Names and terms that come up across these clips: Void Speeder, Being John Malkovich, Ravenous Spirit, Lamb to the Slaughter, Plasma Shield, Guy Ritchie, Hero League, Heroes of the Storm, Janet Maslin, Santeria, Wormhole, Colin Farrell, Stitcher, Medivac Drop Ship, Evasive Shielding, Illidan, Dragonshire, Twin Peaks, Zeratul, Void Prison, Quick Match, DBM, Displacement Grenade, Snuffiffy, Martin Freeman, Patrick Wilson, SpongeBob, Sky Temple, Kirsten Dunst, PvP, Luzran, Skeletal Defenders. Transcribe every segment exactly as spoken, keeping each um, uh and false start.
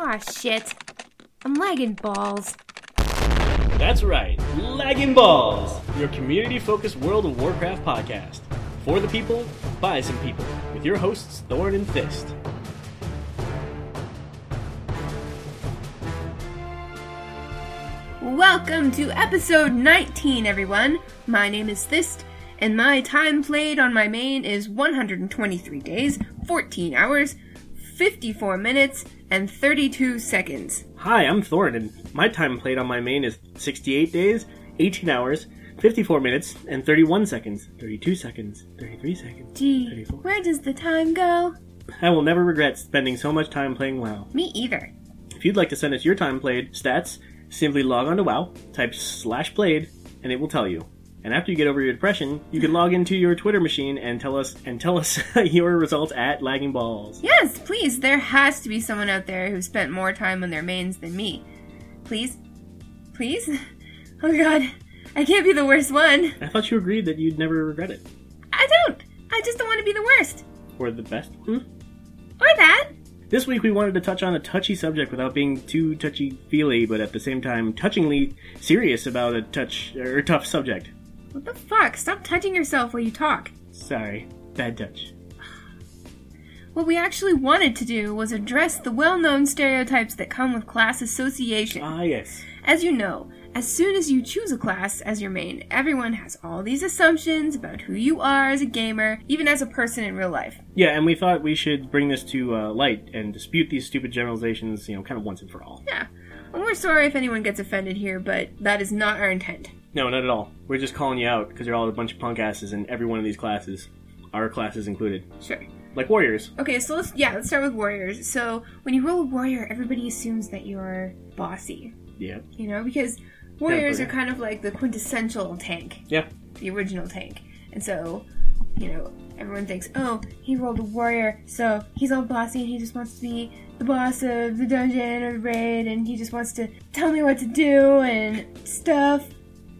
Aw, shit. I'm lagging balls. That's right, Lagging Balls, your community-focused World of Warcraft podcast. For the people, by some people, with your hosts, Thorn and Fist. Welcome to episode nineteen, everyone. My name is Fist, and my time played on my main is one hundred twenty-three days, fourteen hours, fifty-four minutes, and thirty-two seconds. Hi, I'm Thorn, and my time played on my main is sixty-eight days, eighteen hours, fifty-four minutes, and thirty-one seconds, thirty-two seconds, thirty-three seconds, Gee, thirty-four. Where does the time go? I will never regret spending so much time playing WoW. Me either. If you'd like to send us your time played stats, simply log on to WoW, type slash played, and it will tell you. And after you get over your depression, you can log into your Twitter machine and tell us and tell us your results at Lagging Balls. Yes, please. There has to be someone out there who spent more time on their mains than me. Please? Please? Oh god, I can't be the worst one. I thought you agreed that you'd never regret it. I don't. I just don't want to be the worst. Or the best one. Or that. This week we wanted to touch on a touchy subject without being too touchy-feely, but at the same time touchingly serious about a touch or tough subject. What the fuck? Stop touching yourself while you talk. Sorry. Bad touch. What we actually wanted to do was address the well-known stereotypes that come with class association. Ah, yes. As you know, as soon as you choose a class as your main, everyone has all these assumptions about who you are as a gamer, even as a person in real life. Yeah, and we thought we should bring this to uh, light and dispute these stupid generalizations, you know, kind of once and for all. Yeah. Well, we're sorry if anyone gets offended here, but that is not our intent. No, not at all. We're just calling you out because you're all a bunch of punk asses in every one of these classes. Our classes included. Sure. Like warriors. Okay, so let's, yeah, let's start with warriors. So when you roll a warrior, everybody assumes that you're bossy. Yeah. You know, because warriors yeah, are kind of like the quintessential tank. Yeah. The original tank. And so, you know, everyone thinks, oh, he rolled a warrior, so he's all bossy and he just wants to be the boss of the dungeon or the raid and he just wants to tell me what to do and stuff.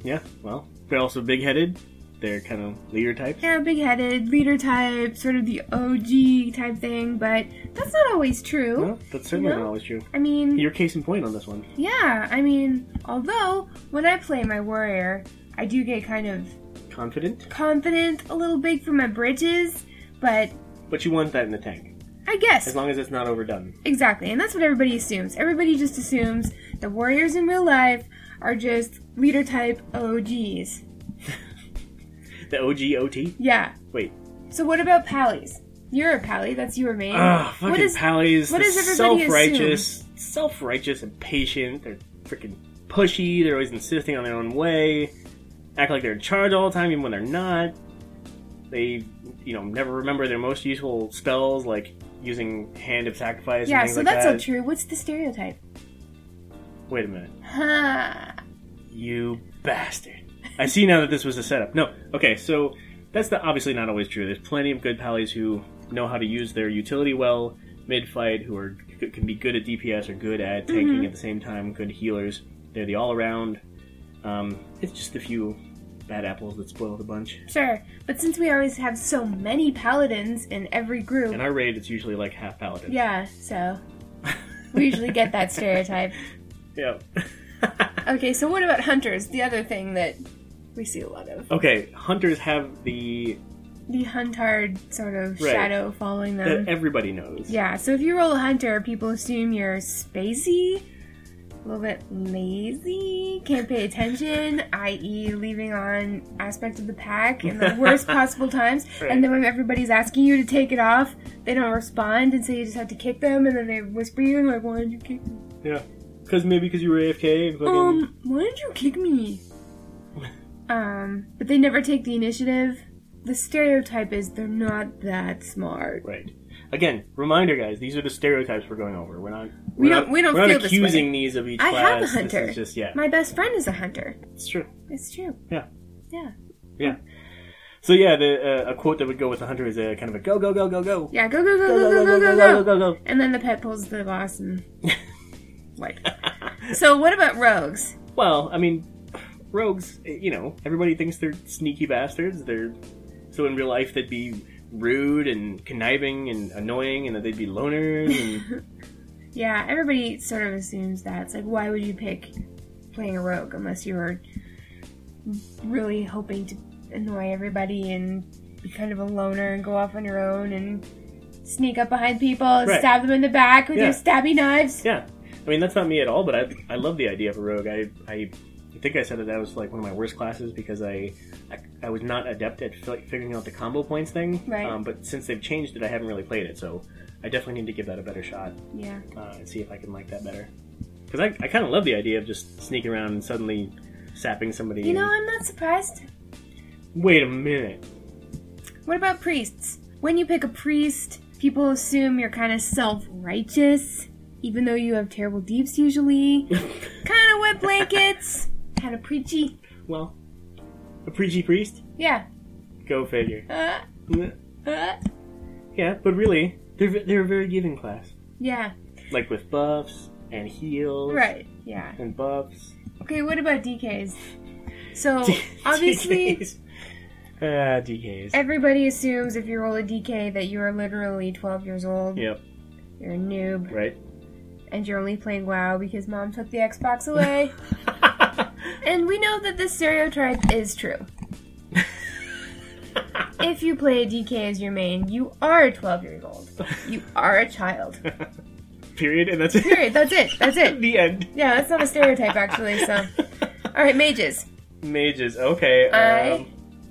Yeah, well, they're also big-headed. They're kind of leader types. Yeah, big-headed, leader type, sort of the O G type thing, but that's not always true. No, that's certainly you know? not always true. I mean... You're case in point on this one. Yeah, I mean, although, when I play my warrior, I do get kind of... Confident? Confident, a little big for my britches, but... But you want that in the tank. I guess. As long as it's not overdone. Exactly, and that's what everybody assumes. Everybody just assumes the warriors in real life are just leader type O Gs. The O G O T? Yeah. Wait. So what about Pallies? You're a Pally, that's your main. Ugh, fucking what is, Pallies. What does everybody self-righteous, assume? Self-righteous and patient. They're freaking pushy. They're always insisting on their own way. Act like they're in charge all the time, even when they're not. They, you know, never remember their most useful spells, like using Hand of Sacrifice yeah, and things so like that. Yeah, so that's not true. What's the stereotype? Wait a minute. Huh. You bastard. I see now that this was a setup. No. Okay, so that's the, obviously not always true. There's plenty of good Pallies who know how to use their utility well mid-fight, who are can be good at D P S or good at tanking mm-hmm. at the same time, good healers. They're the all-around. Um, it's just a few bad apples that spoil the bunch. Sure, but since we always have so many Paladins in every group... In our raid, it's usually like half Paladins. Yeah, so we usually get that stereotype. Yep. Okay, so what about hunters? The other thing that we see a lot of. Okay, hunters have the... The huntard sort of right, shadow following them. That everybody knows. Yeah, so if you roll a hunter, people assume you're spacey, a little bit lazy, can't pay attention, that is leaving on aspect of the pack in the worst possible times, right. And then when everybody's asking you to take it off, they don't respond, and so you just have to kick them, and then they whisper you, and like, why did you kick me? Yeah. Because maybe because you were A F K. Fucking... Um, why did you kick me? um, but they never take the initiative. The stereotype is they're not that smart. Right. Again, reminder, guys. These are the stereotypes we're going over. We're not. We're we don't. Not, we don't. We're feel not accusing this way. These of each I class. I have a hunter. This is just, yeah. My best friend is a hunter. It's true. It's true. Yeah. Yeah. Yeah. So yeah, the uh, a quote that would go with the hunter is a kind of a go go go go go. Yeah, go go go go go go go go go go. And then the pet pulls the boss and. Like. So what about rogues? Well, I mean, rogues, you know, everybody thinks they're sneaky bastards. They're so in real life they'd be rude and conniving and annoying and that they'd be loners and Yeah, everybody sort of assumes that. It's like, why would you pick playing a rogue unless you were really hoping to annoy everybody and be kind of a loner and go off on your own and sneak up behind people and right. stab them in the back with yeah. your stabby knives? Yeah. I mean, that's not me at all, but I I love the idea of a rogue. I I think I said that that was like one of my worst classes because I I, I was not adept at fi figuring out the combo points thing. Right. Um, but since they've changed it, I haven't really played it, so I definitely need to give that a better shot. Yeah. Uh, and see if I can like that better. Because I, I kind of love the idea of just sneaking around and suddenly sapping somebody. You know, and... I'm not surprised. Wait a minute. What about priests? When you pick a priest, people assume you're kind of self-righteous, even though you have terrible deeps usually. Kind of wet blankets. Kind of preachy. Well, a preachy priest? Yeah. Go figure. Uh, uh. Yeah, but really... They're, they're a very giving class. Yeah. Like with buffs and heals. Right, yeah. And buffs. Okay, what about D Ks? So, obviously... D Ks. Ah, D Ks. Everybody assumes if you roll a D K that you are literally twelve years old. Yep. You're a noob. Right. And you're only playing WoW because mom took the Xbox away. And we know that this stereotype is true. If you play a D K as your main, you are twelve years old. You are a child. Period, and that's it? Period, that's it, that's it. The end. Yeah, that's not a stereotype, actually, so. Alright, mages. Mages, okay. I um,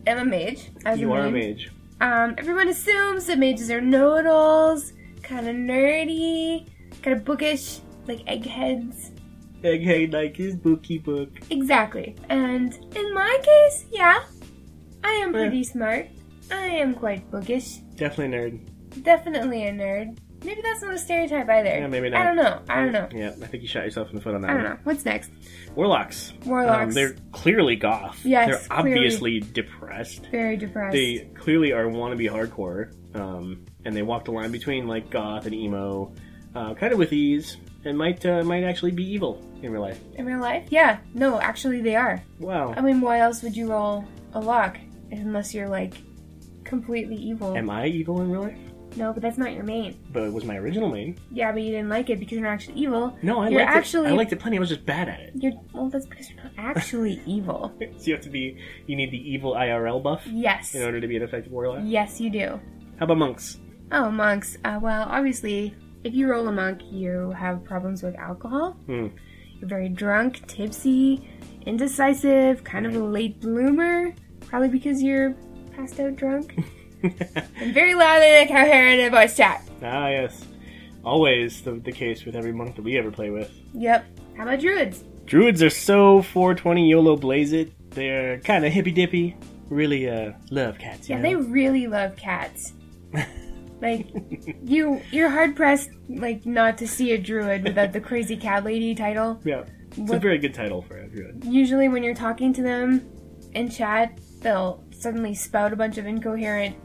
am a mage. As you a are a mage. Um, everyone assumes that mages are know-it-alls, kind of nerdy, kind of bookish, like eggheads. Egghead like his bookie book. Exactly. And in my case, yeah, I am pretty yeah. smart. I am quite bookish. Definitely a nerd. Definitely a nerd. Maybe that's not a stereotype either. Yeah, maybe not. I don't know. I don't know. Yeah, I think you shot yourself in the foot on that I don't one. know. What's next? Warlocks. Warlocks. Um, they're clearly goth. Yes, they're clearly obviously depressed. Very depressed. They clearly are wannabe hardcore. Um, and they walk the line between like goth and emo, uh, kind of with ease, and might uh, might actually be evil in real life. In real life? Yeah. No, actually they are. Wow. I mean, why else would you roll a lock unless you're like... completely evil. Am I evil in real life? No, but that's not your main. But it was my original main. Yeah, but you didn't like it because you're not actually evil. No, I you're liked actually... it. I liked it plenty. I was just bad at it. You're... Well, that's because you're not actually evil. So you have to be... You need the evil I R L buff? Yes. In order to be an effective warlock? Yes, you do. How about monks? Oh, monks. Uh, well, obviously, if you roll a monk, you have problems with alcohol. Mm. You're very drunk, tipsy, indecisive, kind right. of a late bloomer. Probably because you're... passed out drunk. And very loud in a coherent voice chat. Ah, yes. Always the, the case with every monk that we ever play with. Yep. How about druids? Druids are so four twenty YOLO blaze it. They're kind of hippy-dippy. Really uh, love cats. Yeah, know? They really love cats. Like, you, you're hard-pressed like not to see a druid without the crazy cat lady title. Yeah. It's with, a very good title for a druid. Usually when you're talking to them in chat, they'll suddenly spout a bunch of incoherent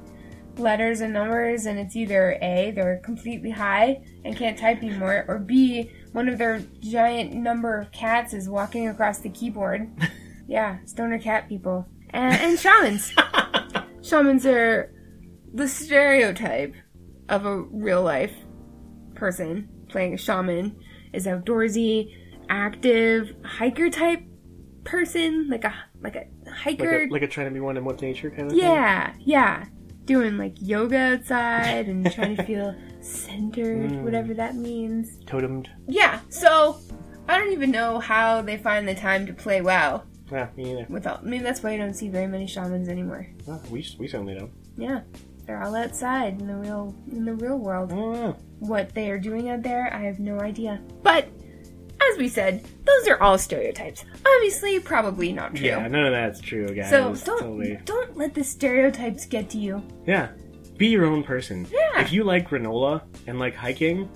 letters and numbers, and it's either A, they're completely high and can't type anymore, or B, one of their giant number of cats is walking across the keyboard. Yeah, stoner cat people. And, and shamans. Shamans are the stereotype of a real-life person playing a shaman is outdoorsy, active, hiker-type person, like a like a hiker, like a, like a trying to be one in with nature kind of yeah, thing. Yeah, yeah, doing like yoga outside and trying to feel centered, mm. whatever that means. Totemed. Yeah, so I don't even know how they find the time to play WoW. Yeah, me either. Without, maybe that's why you don't see very many shamans anymore. Well, we we certainly don't. Yeah, they're all outside in the real in the real world. I don't know. What they are doing out there, I have no idea. But. As we said, those are all stereotypes. Obviously, probably not true. Yeah, none of that's true, guys. So don't, totally... don't let the stereotypes get to you. Yeah. Be your own person. Yeah. If you like granola and like hiking,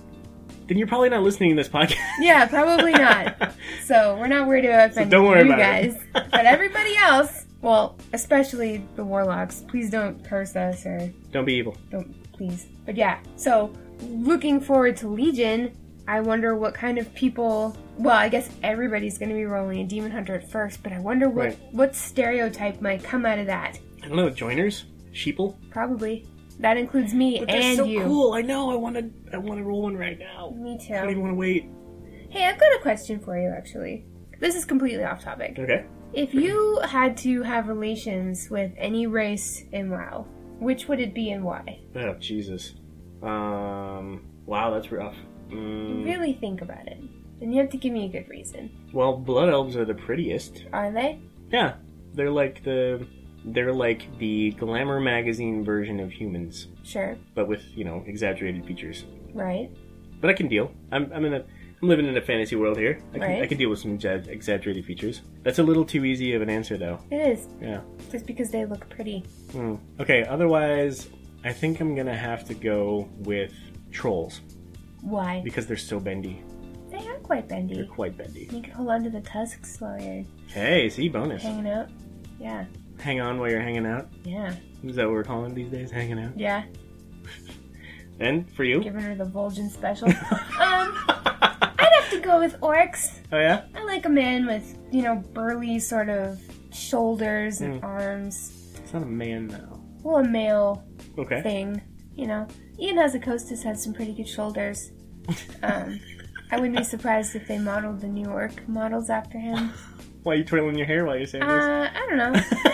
then you're probably not listening to this podcast. Yeah, probably not. So we're not worried about offending so don't worry you about guys. It. But everybody else, well, especially the warlocks, please don't curse us or... Don't be evil. Don't, please. But yeah, so looking forward to Legion... I wonder what kind of people... Well, I guess everybody's going to be rolling a Demon Hunter at first, but I wonder what, right. what stereotype might come out of that. I don't know, joiners? Sheeple? Probably. That includes me but and so you. That's so cool. I know. I want to. I want to roll one right now. Me too. I don't even want to wait. Hey, I've got a question for you. Actually, this is completely off topic. Okay. If you had to have relations with any race in WoW, which would it be and why? Oh Jesus. Um. Wow, that's rough. Mm. Really think about it, and you have to give me a good reason. Well, blood elves are the prettiest. Are they? Yeah, they're like the. They're like the Glamour magazine version of humans. Sure. But with, you know, exaggerated features. Right. But I can deal. I'm I'm in a I'm living in a fantasy world here. I can, right. I can deal with some exaggerated features. That's a little too easy of an answer, though. It is. Yeah. Just because they look pretty. Mm. Okay. Otherwise, I think I'm gonna have to go with trolls. Why? Because they're so bendy. They are quite bendy. They're quite bendy. You can hold onto the tusks while you're. Hey, see, bonus. Hanging out. Yeah. Hang on while you're hanging out? Yeah. Is that what we're calling these days? Hanging out? Yeah. And for you? Giving her the Vulcan special. um, I'd have to go with orcs. Oh, yeah? I like a man with, you know, burly sort of shoulders and mm. arms. It's not a man, though. Well, a male okay. thing. You know, Ian Hazakostas has some pretty good shoulders. Um, I wouldn't be surprised if they modeled the New York models after him. Why are you twirling your hair while you're saying uh, this? I don't know.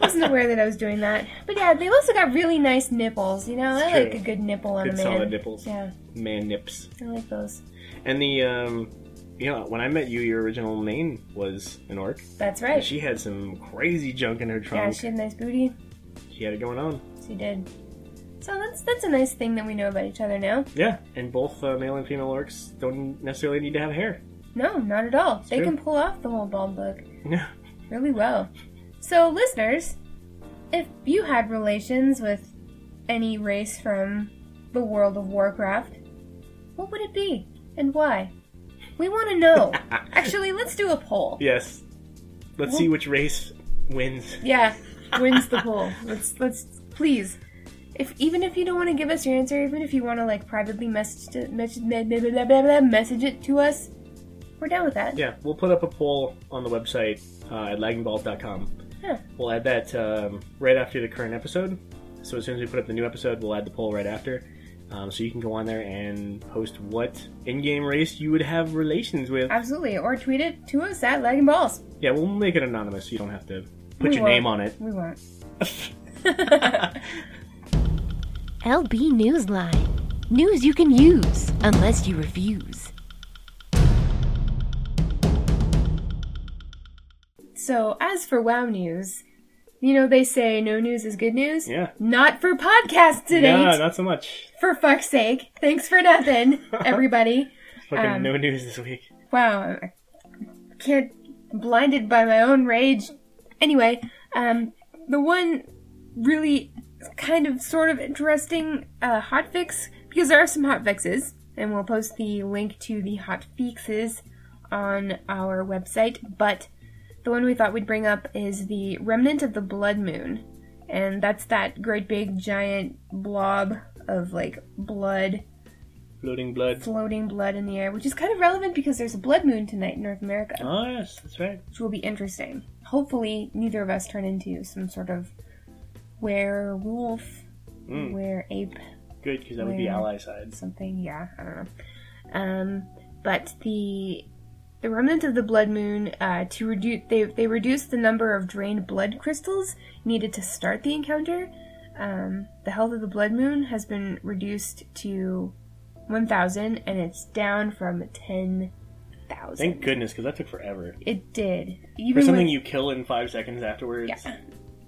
Wasn't aware that I was doing that, but yeah, they also got really nice nipples. You know, it's I true. Like a good nipple on good a man. Solid nipples. Yeah, man nips. I like those. And the, um, you know, when I met you, your original name was an orc. That's right. And she had some crazy junk in her trunk. Yeah, she had a nice booty. She had it going on. She did. So that's that's a nice thing that we know about each other now. Yeah, and both uh, male and female orcs don't necessarily need to have hair. No, not at all. It's they true. Can pull off the whole bald look. Yeah. Really well. So, listeners, if you had relations with any race from the World of Warcraft, what would it be and why? We want to know. Actually, let's do a poll. Yes. Let's we'll... see which race wins. Yeah, wins the poll. Let's, let's, please. If even if you don't want to give us your answer, even if you want to like privately message it, message it to us, we're down with that. Yeah, we'll put up a poll on the website uh, at lagging balls dot com. Huh. We'll add that um, right after the current episode. So as soon as we put up the new episode, we'll add the poll right after. Um, so you can go on there and post what in-game race you would have relations with. Absolutely. Or tweet it to us at Lagging Balls. Yeah, we'll make it anonymous so you don't have to put we your won't. name on it. We won't. L B Newsline. News you can use, unless you refuse. So, as for WoW news, you know they say no news is good news? Yeah. Not for podcasts today. Yeah, not so much. For fuck's sake. Thanks for nothing, everybody. Fucking um, no news this week. Wow. I can't... I'm blinded by my own rage. Anyway, um, the one really kind of sort of interesting uh, hotfix, because there are some hotfixes, and we'll post the link to the hotfixes on our website, but... The one we thought we'd bring up is the remnant of the blood moon. And that's that great big giant blob of, like, blood. Floating blood. Floating blood in the air, which is kind of relevant because there's a blood moon tonight in North America. Oh, yes, that's right. Which will be interesting. Hopefully, neither of us turn into some sort of werewolf, mm. were-ape. Good, because that were- would be ally side. Something, yeah, I don't know. Um, but the... The remnant of the blood moon, uh, to reduce, they, they reduced the number of drained blood crystals needed to start the encounter. Um, the health of the blood moon has been reduced to one thousand, and it's down from ten thousand. Thank goodness, because that took forever. It did. Even for something with, you kill in five seconds afterwards. Yeah.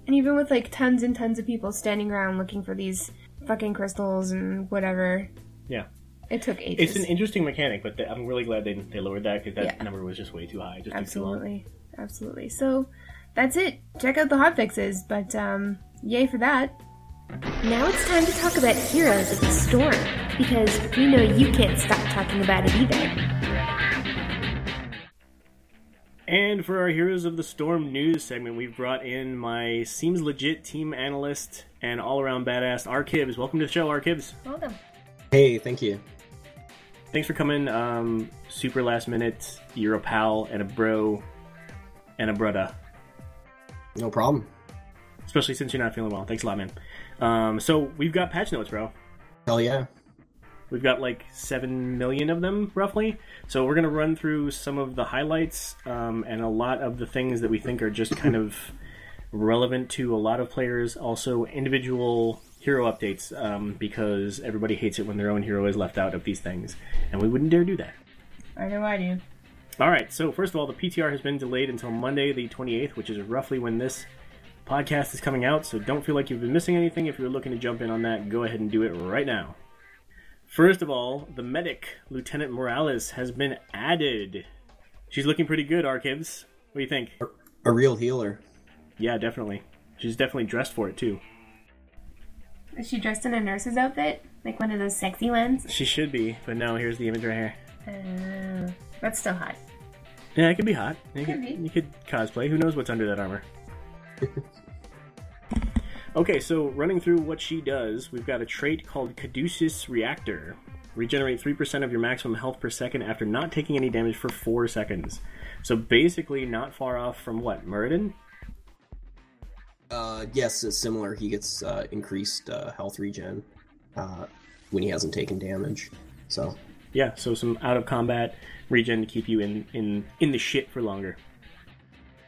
And even with, like, tons and tons of people standing around looking for these fucking crystals and whatever. Yeah. It took ages. It's an interesting mechanic, but the, I'm really glad they they lowered that because that yeah. number was just way too high. Just absolutely, too absolutely. So that's it. Check out the hotfixes, but um, yay for that. Now it's time to talk about Heroes of the Storm because we know you can't stop talking about it either. And for our Heroes of the Storm news segment, we've brought in my seems legit team analyst and all around badass R Kibbs. Welcome to the show, R Kibbs. Welcome. Hey, thank you. Thanks for coming, um, super last minute. You're a pal and a bro and a brudda. No problem. Especially since you're not feeling well. Thanks a lot, man. Um, so we've got patch notes, bro. Hell yeah. We've got like seven million of them, roughly. So we're going to run through some of the highlights um, and a lot of the things that we think are just kind of relevant to a lot of players. Also, individual hero updates, um, because everybody hates it when their own hero is left out of these things. And we wouldn't dare do that. I know I do. All right, so first of all, the P T R has been delayed until Monday the twenty-eighth, which is roughly when this podcast is coming out. So don't feel like you've been missing anything. If you're looking to jump in on that, go ahead and do it right now. First of all, the medic, Lieutenant Morales, has been added. She's looking pretty good, R Kibbs. What do you think? A real healer. Yeah, definitely. She's definitely dressed for it, too. Is she dressed in a nurse's outfit? Like one of those sexy ones? She should be, but no, here's the image right here. Uh, that's still hot. Yeah, it could be hot. It could be. You could cosplay. Who knows what's under that armor? Okay, so running through what she does, we've got a trait called Caduceus Reactor. Regenerate three percent of your maximum health per second after not taking any damage for four seconds. So basically not far off from what, Muradin? Uh, yes, it's similar. He gets uh, increased uh, health regen uh, when he hasn't taken damage. So yeah, so some out-of-combat regen to keep you in, in, in the shit for longer.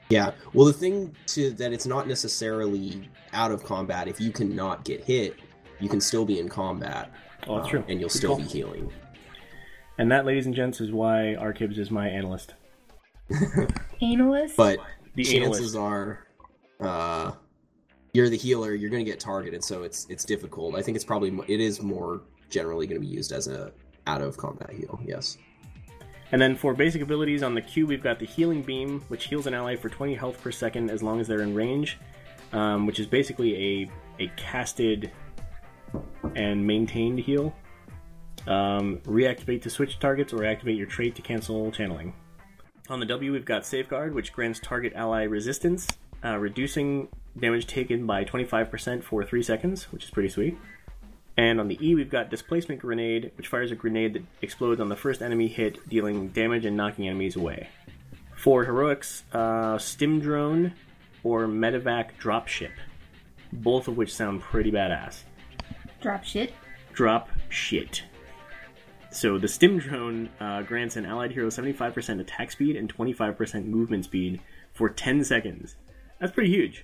Yeah, well, the thing to that, it's not necessarily out of combat. If you cannot get hit, you can still be in combat. Oh, that's uh, true. And you'll Good still call. be healing. And that, ladies and gents, is why R Kibbs is my analyst. Analyst? But the chances analyst. are uh, you're the healer, you're going to get targeted, so it's it's difficult. I think it's probably, it is more generally going to be used as a out of combat heal, yes. And then for basic abilities on the Q, we've got the Healing Beam, which heals an ally for twenty health per second as long as they're in range, um, which is basically a, a casted and maintained heal. Um, reactivate to switch targets or activate your trait to cancel channeling. On the W, we've got Safeguard, which grants target ally resistance, uh, reducing damage taken by twenty-five percent for three seconds, which is pretty sweet. And on the E, we've got Displacement Grenade, which fires a grenade that explodes on the first enemy hit, dealing damage and knocking enemies away. For heroics, uh, Stim Drone or Medivac Drop Ship, both of which sound pretty badass. Drop shit? Drop shit. So the Stim Drone uh, grants an allied hero seventy-five percent attack speed and twenty-five percent movement speed for ten seconds. That's pretty huge.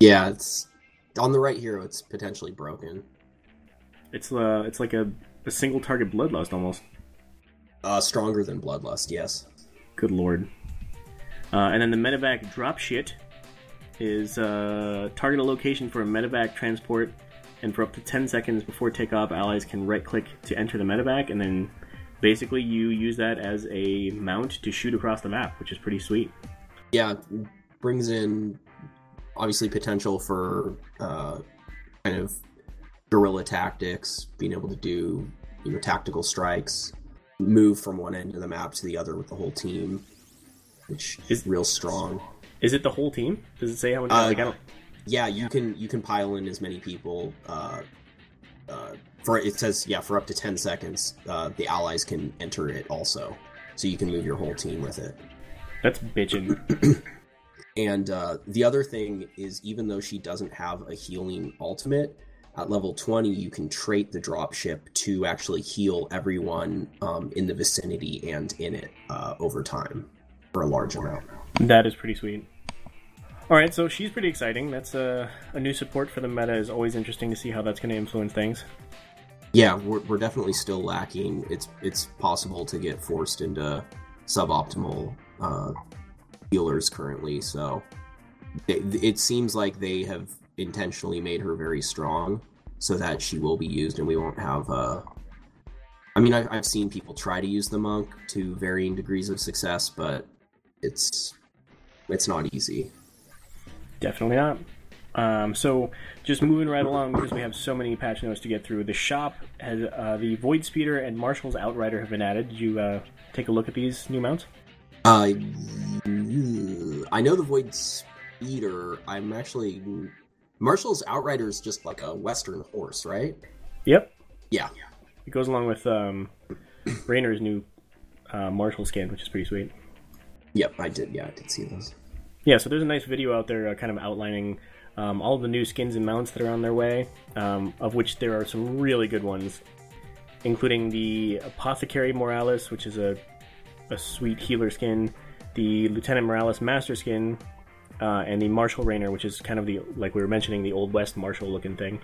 Yeah, it's on the right hero, it's potentially broken. It's uh, it's like a, a single target Bloodlust almost. Uh, stronger than Bloodlust, yes. Good lord. Uh, and then the Medivac Drop Shit is uh, target a location for a Medivac transport, and for up to ten seconds before takeoff, allies can right click to enter the Medivac, and then basically you use that as a mount to shoot across the map, which is pretty sweet. Yeah, brings in obviously potential for uh, kind of guerrilla tactics, being able to do, you know, tactical strikes, move from one end of the map to the other with the whole team, which is real strong. Is it the whole team? Does it say how many? Uh, like, I don't... Yeah, you can you can pile in as many people. Uh, uh, for it says yeah for up to ten seconds, uh, the allies can enter it also, so you can move your whole team with it. That's bitchin'. And uh, the other thing is, even though she doesn't have a healing ultimate, at level twenty, you can trait the dropship to actually heal everyone um, in the vicinity and in it uh, over time for a large amount. That is pretty sweet. All right, so she's pretty exciting. That's a, a new support for the meta. Is always interesting to see how that's going to influence things. Yeah, we're, we're definitely still lacking. It's it's possible to get forced into suboptimal uh, healers currently. So it, it seems like they have intentionally made her very strong so that she will be used, and we won't have uh I mean I've, I've seen people try to use the monk to varying degrees of success, but it's it's not easy. Definitely not. Um so just moving right along, because we have so many patch notes to get through. The shop has uh the Void Speeder and Marshall's Outrider have been added. Did you uh take a look at these new mounts? uh I know the Void Speeder. I'm actually Marshall's Outrider is just like a Western horse, right? Yep. Yeah. It goes along with um, Raynor's new uh, Marshall skin, which is pretty sweet. Yep, I did. Yeah, I did see those. Yeah, so there's a nice video out there uh, kind of outlining um, all the new skins and mounts that are on their way, um, of which there are some really good ones, including the Apothecary Morales, which is a, a sweet healer skin, the Lieutenant Morales Master skin, uh, and the Marshal Rainer, which is kind of the, like we were mentioning, the Old West Marshal looking thing.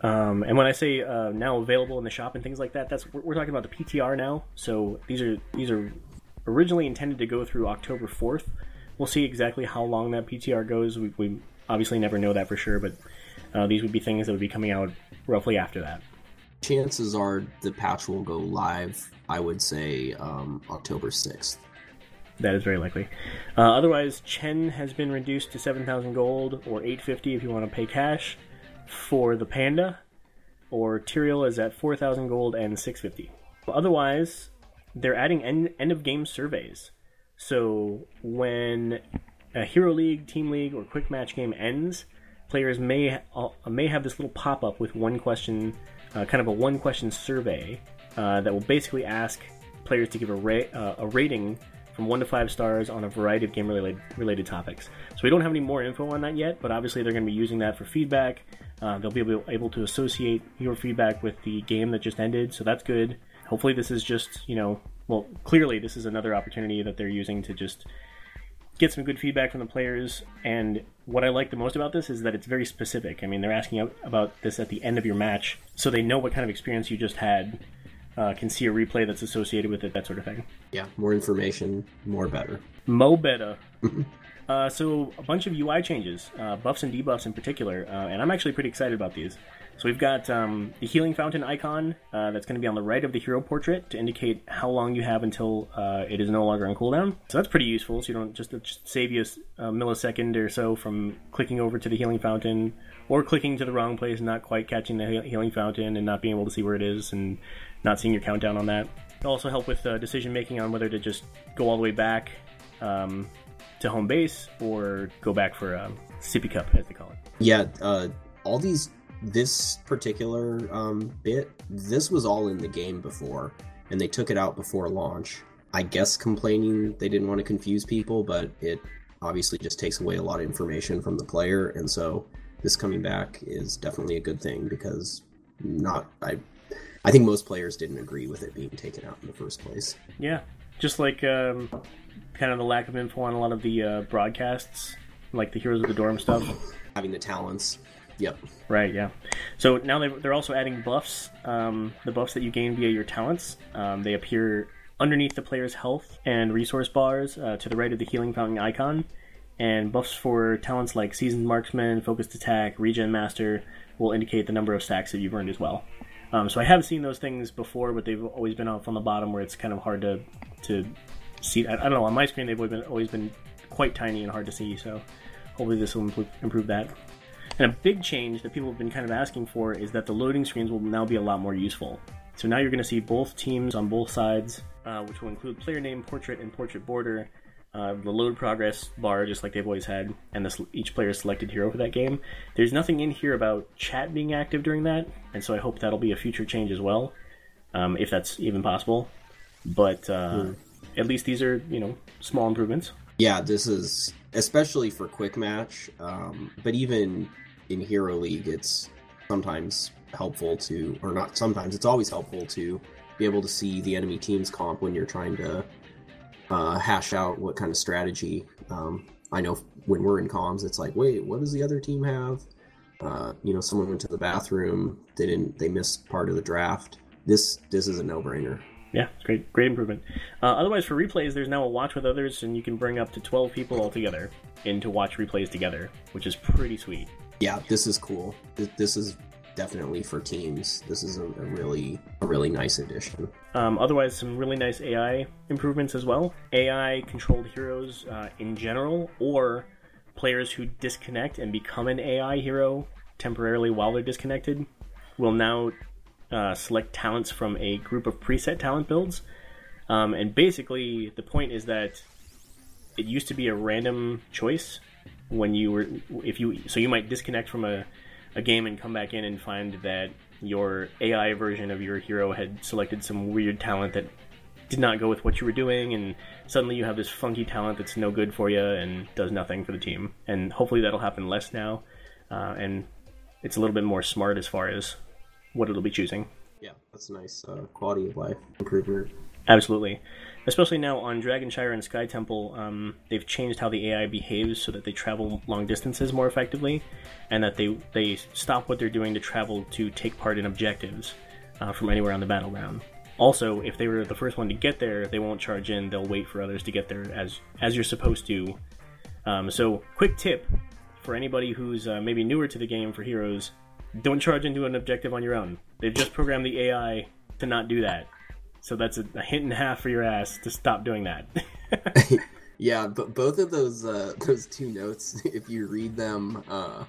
Um, and when I say uh, now available in the shop and things like that, that's we're, we're talking about the P T R now. So these are these are originally intended to go through October fourth. We'll see exactly how long that P T R goes. We, we obviously never know that for sure, but uh, these would be things that would be coming out roughly after that. Chances are the patch will go live, I would say, um, October sixth. That is very likely. Uh, otherwise, Chen has been reduced to seven thousand gold, or eight fifty if you want to pay cash, for the Panda, or Tyrael is at four thousand gold and six fifty. Otherwise, they're adding end, end of game surveys. So when a Hero League, Team League, or Quick Match game ends, players may uh, may have this little pop up with one question, uh, kind of a one question survey uh, that will basically ask players to give a ra- uh, a rating from one to five stars on a variety of game related related topics. So we don't have any more info on that yet, but obviously they're going to be using that for feedback. Uh, they'll be able, able to associate your feedback with the game that just ended, so that's good. Hopefully this is just, you know, well, clearly this is another opportunity that they're using to just get some good feedback from the players. And what I like the most about this is that it's very specific. I mean, they're asking about this at the end of your match, so they know what kind of experience you just had. Uh, can see a replay that's associated with it, that sort of thing. Yeah, more information, more better. Mo better. uh, so a bunch of U I changes, uh, buffs and debuffs in particular, uh, and I'm actually pretty excited about these. So we've got um, the Healing Fountain icon uh, that's going to be on the right of the hero portrait to indicate how long you have until uh, it is no longer on cooldown. So that's pretty useful, so you don't just, just save you a millisecond or so from clicking over to the Healing Fountain or clicking to the wrong place and not quite catching the Healing Fountain and not being able to see where it is and not seeing your countdown on that. It'll also help with uh, decision making on whether to just go all the way back um, to home base or go back for a sippy cup, as they call it. Yeah, uh, all these, this particular um, bit, this was all in the game before, and they took it out before launch. I guess complaining they didn't want to confuse people, but it obviously just takes away a lot of information from the player, and so this coming back is definitely a good thing because not... I. I think most players didn't agree with it being taken out in the first place. Yeah, just like um, kind of the lack of info on a lot of the uh, broadcasts, like the Heroes of the Storm stuff. Having the talents. Yep. Right, yeah. So now they're also adding buffs, um, the buffs that you gain via your talents. Um, they appear underneath the player's health and resource bars uh, to the right of the Healing Fountain icon. And buffs for talents like Seasoned Marksman, Focused Attack, Regen Master will indicate the number of stacks that you've earned as well. Um, so I have seen those things before, but they've always been off on the bottom where it's kind of hard to to see. I, I don't know, on my screen they've always been, always been quite tiny and hard to see, so hopefully this will improve, improve that. And a big change that people have been kind of asking for is that the loading screens will now be a lot more useful. So now you're going to see both teams on both sides, uh, which will include player name, portrait, and portrait border, uh, the load progress bar, just like they've always had, and this, each player's selected hero for that game. There's nothing in here about chat being active during that, and so I hope that'll be a future change as well, um, if that's even possible. But uh, mm. at least these are, you know, small improvements. Yeah, this is, especially for Quick Match, um, but even in Hero League, it's sometimes helpful to, or not sometimes, it's always helpful to be able to see the enemy team's comp when you're trying to Uh, hash out what kind of strategy. Um, I know when we're in comms, it's like, wait, what does the other team have? Uh, you know, someone went to the bathroom. They didn't. They missed part of the draft. This this is a no-brainer. Yeah, it's great, great improvement. Uh, otherwise, for replays, there's now a watch with others, and you can bring up to twelve people altogether in to watch replays together, which is pretty sweet. Yeah, this is cool. This is definitely for teams. This is a, a really a really nice addition. Um, otherwise, some really nice A I improvements as well. A I controlled heroes uh, in general, or players who disconnect and become an A I hero temporarily while they're disconnected, will now uh, select talents from a group of preset talent builds. Um, and basically, the point is that it used to be a random choice when you were, if you, so you might disconnect from a a game and come back in and find that your A I version of your hero had selected some weird talent that did not go with what you were doing, and suddenly you have this funky talent that's no good for you and does nothing for the team. And hopefully that'll happen less now, uh, and it's a little bit more smart as far as what it'll be choosing. Yeah, that's a nice uh, quality of life improvement. Absolutely. Especially now on Dragonshire and Sky Temple, um, they've changed how the A I behaves so that they travel long distances more effectively, and that they, they stop what they're doing to travel to take part in objectives uh, from anywhere on the battleground. Also, if they were the first one to get there, they won't charge in, they'll wait for others to get there as, as you're supposed to. Um, so, quick tip for anybody who's uh, maybe newer to the game for Heroes, don't charge into an objective on your own. They've just programmed the A I to not do that. So that's a, a hint and a half for your ass to stop doing that. Yeah, but both of those uh, those two notes, if you read them, uh,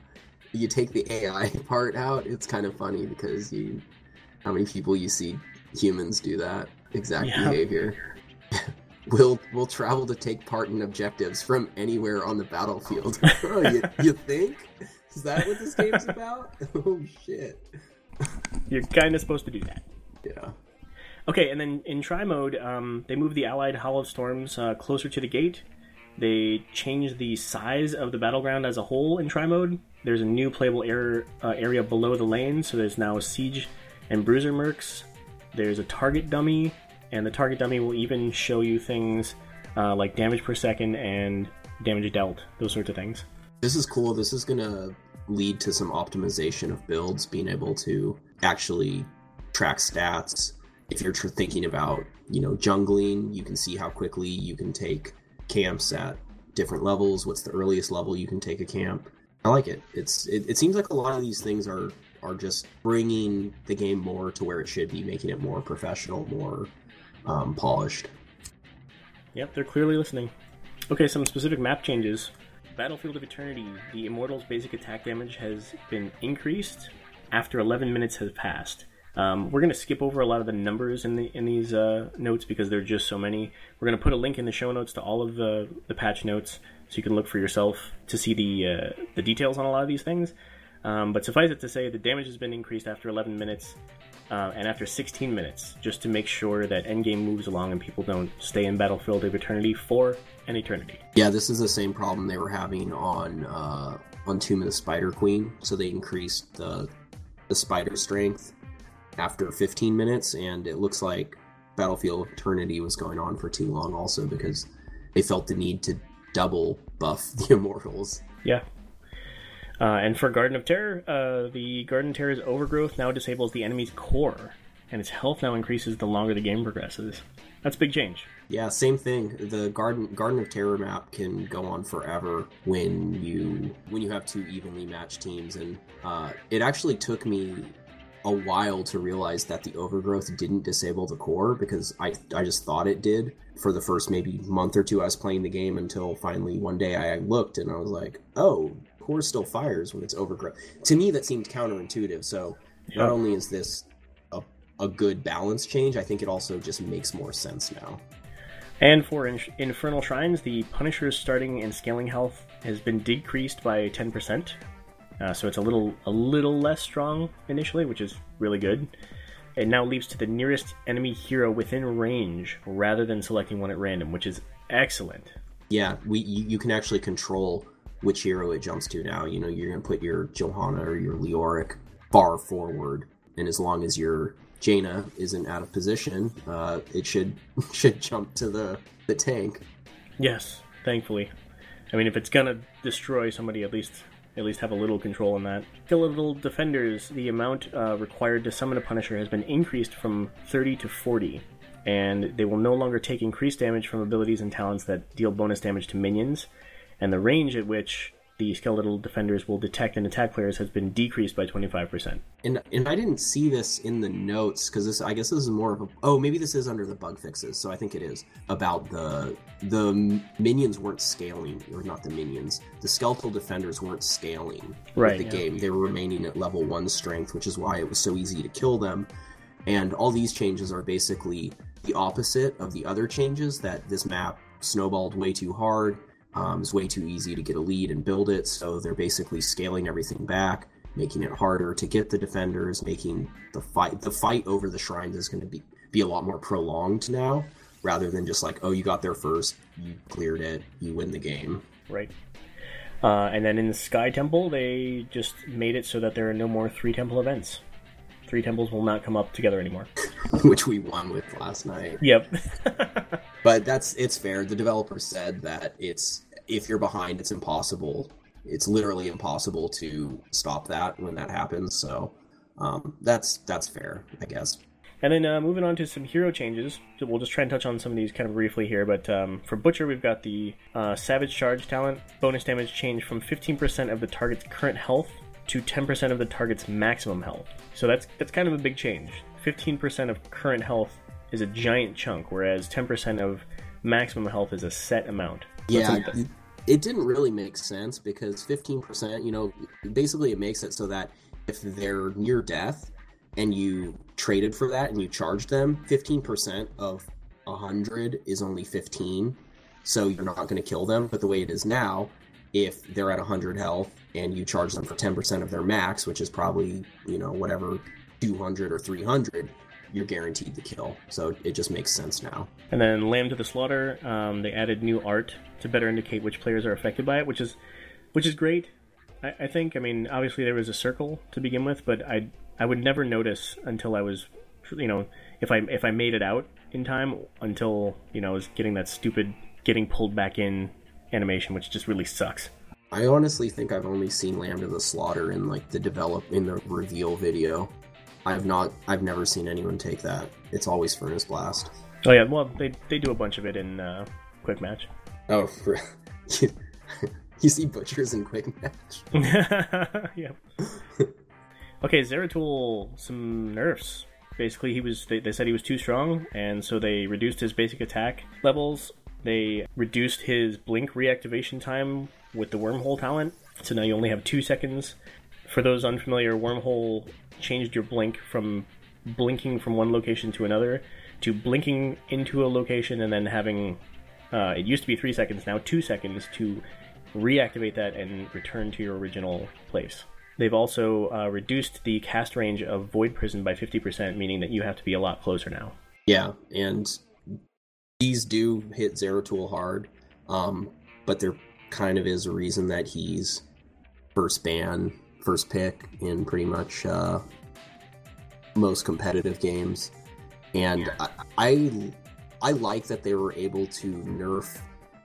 you take the A I part out, it's kind of funny because you, how many people you see humans do that exact yeah. behavior. We'll, we'll travel to take part in objectives from anywhere on the battlefield. Oh, you, you think? Is that what this game's about? Oh, shit. You're kind of supposed to do that. Yeah. Okay, and then in Tri-mode, um, they moved the allied Hollow Storms uh, closer to the gate. They changed the size of the battleground as a whole in Tri-mode. There's a new playable air, uh, area below the lane, so there's now Siege and Bruiser mercs. There's a target dummy, and the target dummy will even show you things uh, like damage per second and damage dealt, those sorts of things. This is cool. This is going to lead to some optimization of builds, being able to actually track stats. If you're thinking about, you know, jungling, you can see how quickly you can take camps at different levels. What's the earliest level you can take a camp? I like it. It's it, it seems like a lot of these things are are just bringing the game more to where it should be, making it more professional, more um, polished. Yep, they're clearly listening. Okay, some specific map changes. Battlefield of Eternity, the Immortals' basic attack damage has been increased after eleven minutes have passed. Um, we're going to skip over a lot of the numbers in the in these uh, notes because there are just so many. We're going to put a link in the show notes to all of the, the patch notes so you can look for yourself to see the uh, the details on a lot of these things. Um, but suffice it to say, the damage has been increased after eleven minutes uh, and after sixteen minutes, just to make sure that endgame moves along and people don't stay in Battlefield of Eternity for an eternity. Yeah, this is the same problem they were having on, uh, on Tomb of the Spider Queen. So they increased the, the spider strength after fifteen minutes, and it looks like Battlefield Eternity was going on for too long also because they felt the need to double buff the Immortals. Yeah. Uh, and for Garden of Terror, uh, the Garden of Terror's overgrowth now disables the enemy's core, and its health now increases the longer the game progresses. That's a big change. Yeah, same thing. The Garden Garden of Terror map can go on forever when you, when you have two evenly matched teams, and uh, it actually took me a while to realize that the overgrowth didn't disable the core because I I just thought it did for the first maybe month or two I was playing the game until finally one day I looked and I was like, oh, core still fires when it's overgrowth. To me, that seemed counterintuitive. So yeah. Not only is this a, a good balance change, I think it also just makes more sense now. And for in- Infernal Shrines, the Punisher's starting and scaling health has been decreased by ten percent. Uh, so it's a little a little less strong initially, which is really good. It now leaps to the nearest enemy hero within range, rather than selecting one at random, which is excellent. Yeah, we you, you can actually control which hero it jumps to now. You know, you're going to put your Johanna or your Leoric far forward, and as long as your Jaina isn't out of position, uh, it should should jump to the, the tank. Yes, thankfully. I mean, if it's going to destroy somebody, at least... at least have a little control on that. Skeletal Defenders, the amount uh, required to summon a Punisher has been increased from thirty to forty, and they will no longer take increased damage from abilities and talents that deal bonus damage to minions, and the range at which the Skeletal Defenders will detect and attack players has been decreased by twenty-five percent. And and I didn't see this in the notes, because this I guess this is more of a... Oh, maybe this is under the bug fixes, so I think it is. About the... The minions weren't scaling, or not the minions. The Skeletal Defenders weren't scaling right, with the yeah. game. They were remaining at level one strength, which is why it was so easy to kill them. And all these changes are basically the opposite of the other changes, that this map snowballed way too hard. Um, it's way too easy to get a lead and build it, so they're basically scaling everything back, making it harder to get the defenders, making the fight the fight over the shrines is going to be, be a lot more prolonged now, rather than just like, oh, you got there first, you cleared it, you win the game. Right. Uh, and then in the Sky Temple, they just made it so that there are no more three temple events. Three temples will not come up together anymore. Which we won with last night. Yep. But that's it's fair. The developer said that it's if you're behind, it's impossible. It's literally impossible to stop that when that happens. So um, that's that's fair, I guess. And then uh, moving on to some hero changes. So we'll just try and touch on some of these kind of briefly here. But um, for Butcher, we've got the uh, Savage Charge talent. Bonus damage changed from fifteen percent of the target's current health to ten percent of the target's maximum health. So that's that's kind of a big change. fifteen percent of current health is a giant chunk, whereas ten percent of maximum health is a set amount. So yeah, like it didn't really make sense because fifteen percent, you know, basically it makes it so that if they're near death and you traded for that and you charged them, fifteen percent of one hundred is only fifteen, so you're not going to kill them. But the way it is now, if they're at one hundred health and you charge them for ten percent of their max, which is probably, you know, whatever, two hundred or three hundred, you're guaranteed the kill. So it just makes sense now. And then Lamb to the Slaughter, um, they added new art to better indicate which players are affected by it, which is which is great, I, I think. I mean, obviously there was a circle to begin with, but I... I would never notice until I was, you know, if I if I made it out in time until, you know, I was getting that stupid getting pulled back in animation, which just really sucks. I honestly think I've only seen Lamb to the Slaughter in like the develop in the reveal video. I've not, I've never seen anyone take that. It's always Furnace Blast. Oh yeah, well they they do a bunch of it in uh, Quick Match. Oh, for, you see Butchers in Quick Match. Yep. Okay, Zeratul, some nerfs. Basically, he was they, they said he was too strong, and so they reduced his basic attack levels. They reduced his blink reactivation time with the Wormhole talent, so now you only have two seconds. For those unfamiliar, Wormhole changed your blink from blinking from one location to another to blinking into a location and then having, uh, it used to be three seconds, now two seconds to reactivate that and return to your original place. They've also uh, reduced the cast range of Void Prison by fifty percent, meaning that you have to be a lot closer now. Yeah, and these do hit Zeratul hard, um, but there kind of is a reason that he's first ban, first pick in pretty much uh, most competitive games. And yeah. I, I I like that they were able to nerf.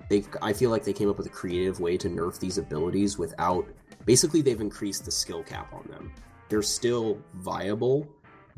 They I feel like they came up with a creative way to nerf these abilities without... Basically, they've increased the skill cap on them. They're still viable,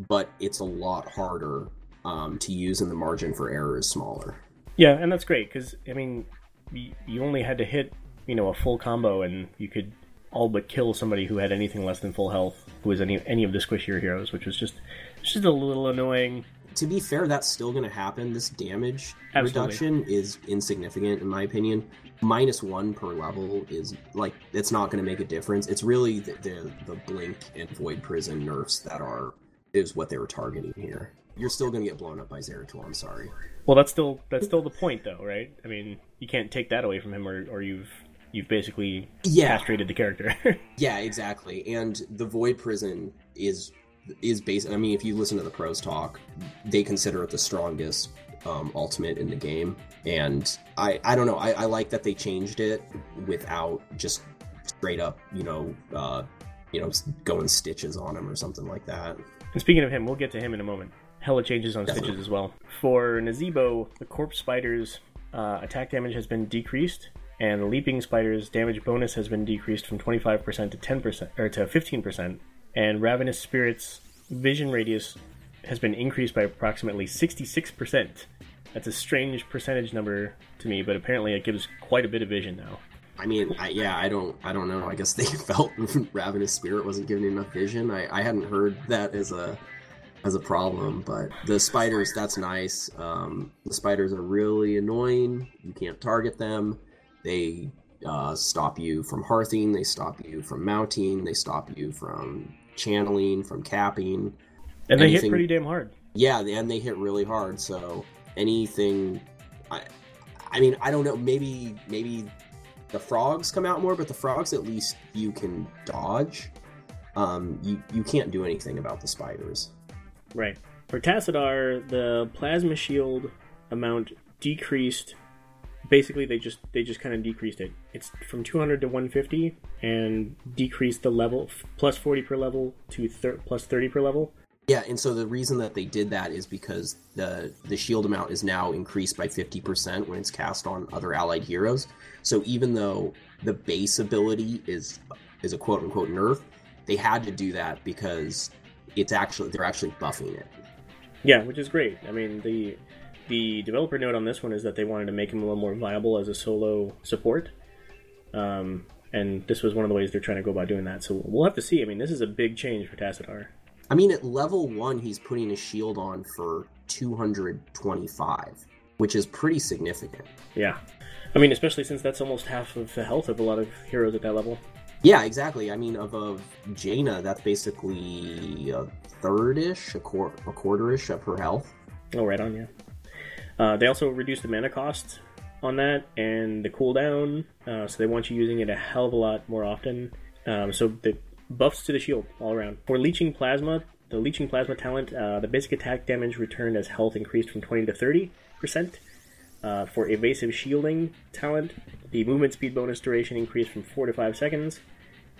but it's a lot harder um, to use, and the margin for error is smaller. Yeah, and that's great, because, I mean, you only had to hit, you know, a full combo, and you could all but kill somebody who had anything less than full health, who was any any of the squishier heroes, which was just, just a little annoying. To be fair, that's still going to happen. This damage Absolutely. reduction is insignificant, in my opinion. Minus one per level is, like, it's not going to make a difference. It's really the, the the Blink and Void Prison nerfs that are, is what they were targeting here. You're still going to get blown up by Zeratul, I'm sorry. Well, that's still that's still the point, though, right? I mean, you can't take that away from him, or, or you've you've basically yeah. castrated the character. Yeah, exactly. And the Void Prison is, is based, I mean, if you listen to the pros talk, they consider it the strongest Um, ultimate in the game, and I, I don't know I, I like that they changed it without just straight up you know uh, you know going stitches on him or something like that. And speaking of him, we'll get to him in a moment. Hella changes on Definitely. Stitches as well. For Nazebo, the corpse spider's uh, attack damage has been decreased, and the leaping spider's damage bonus has been decreased from twenty-five percent to ten percent or to fifteen percent, and Ravenous Spirit's vision radius has been increased by approximately sixty-six percent. That's a strange percentage number to me, but apparently it gives quite a bit of vision now. I mean, I, yeah, I don't I don't know. I guess they felt Ravenous Spirit wasn't giving enough vision. I, I hadn't heard that as a as a problem, but the spiders, that's nice. Um, the spiders are really annoying. You can't target them. They uh, stop you from hearthing. They stop you from mounting. They stop you from channeling, from capping. And anything, they hit pretty damn hard. Yeah, and they hit really hard. So anything, I, I mean, I don't know. Maybe, maybe the frogs come out more, but the frogs at least you can dodge. Um, you you can't do anything about the spiders. Right. For Tassadar, the plasma shield amount decreased basically they just they just kind of decreased it. It's from two hundred to one fifty and decreased the level plus forty per level to thir plus thirty per level. Yeah, and so the reason that they did that is because the the shield amount is now increased by fifty percent when it's cast on other allied heroes. So even though the base ability is is a quote unquote nerf, they had to do that because it's actually they're actually buffing it. Yeah, which is great. I mean, the the developer note on this one is that they wanted to make him a little more viable as a solo support. Um, and this was one of the ways they're trying to go about doing that. So we'll have to see. I mean, this is a big change for Tassadar. I mean, at level one, he's putting a shield on for two hundred twenty-five, which is pretty significant. Yeah. I mean, especially since that's almost half of the health of a lot of heroes at that level. Yeah, exactly. I mean, of, of Jaina, that's basically a third-ish, a, quor a quarter-ish of her health. Oh, right on, yeah. Uh, they also reduced the mana cost on that and the cooldown, uh, so they want you using it a hell of a lot more often. Um, so the buffs to the shield all around. For Leeching Plasma, the Leeching Plasma talent, uh, the basic attack damage returned as health increased from twenty to thirty percent. Uh, for Evasive Shielding talent, the movement speed bonus duration increased from four to five seconds.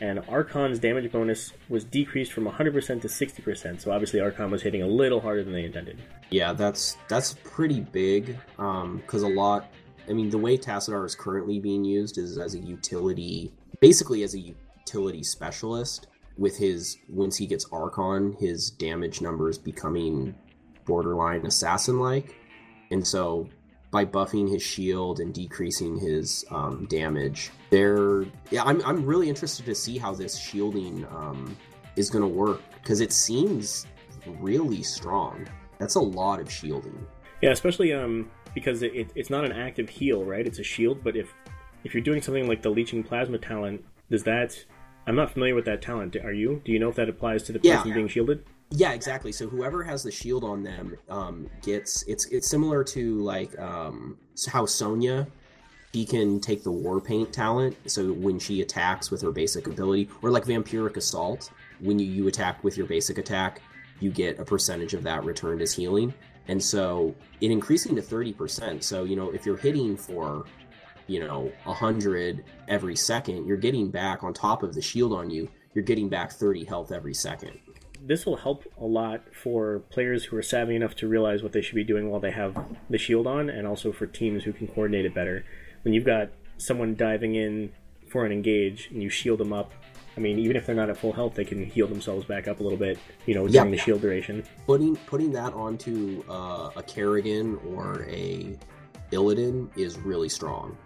And Archon's damage bonus was decreased from one hundred percent to sixty percent. So obviously Archon was hitting a little harder than they intended. Yeah, that's that's pretty big. Um, because a lot... I mean, the way Tassadar is currently being used is as a utility... Basically as a utility specialist. With his... Once he gets Archon, his damage number is becoming borderline assassin-like. And so... by buffing his shield and decreasing his um, damage, there, yeah, I'm I'm really interested to see how this shielding um, is going to work because it seems really strong. That's a lot of shielding. Yeah, especially um because it, it, it's not an active heal, right? It's a shield. But if if you're doing something like the Leeching Plasma talent, does that? I'm not familiar with that talent. Are you? Do you know if that applies to the person yeah, yeah. being shielded? Yeah, exactly. So whoever has the shield on them um, gets it's it's similar to like um, how Sonya, she can take the War Paint talent. So when she attacks with her basic ability, or like Vampiric Assault, when you, you attack with your basic attack, you get a percentage of that returned as healing. And so it increasing to thirty percent. So you know if you're hitting for you know a hundred every second, you're getting back on top of the shield on you. You're getting back thirty health every second. This will help a lot for players who are savvy enough to realize what they should be doing while they have the shield on, and also for teams who can coordinate it better. When you've got someone diving in for an engage and you shield them up, I mean, even if they're not at full health, they can heal themselves back up a little bit, you know, during yeah. the shield duration. Putting putting that onto uh, a Kerrigan or a Illidan is really strong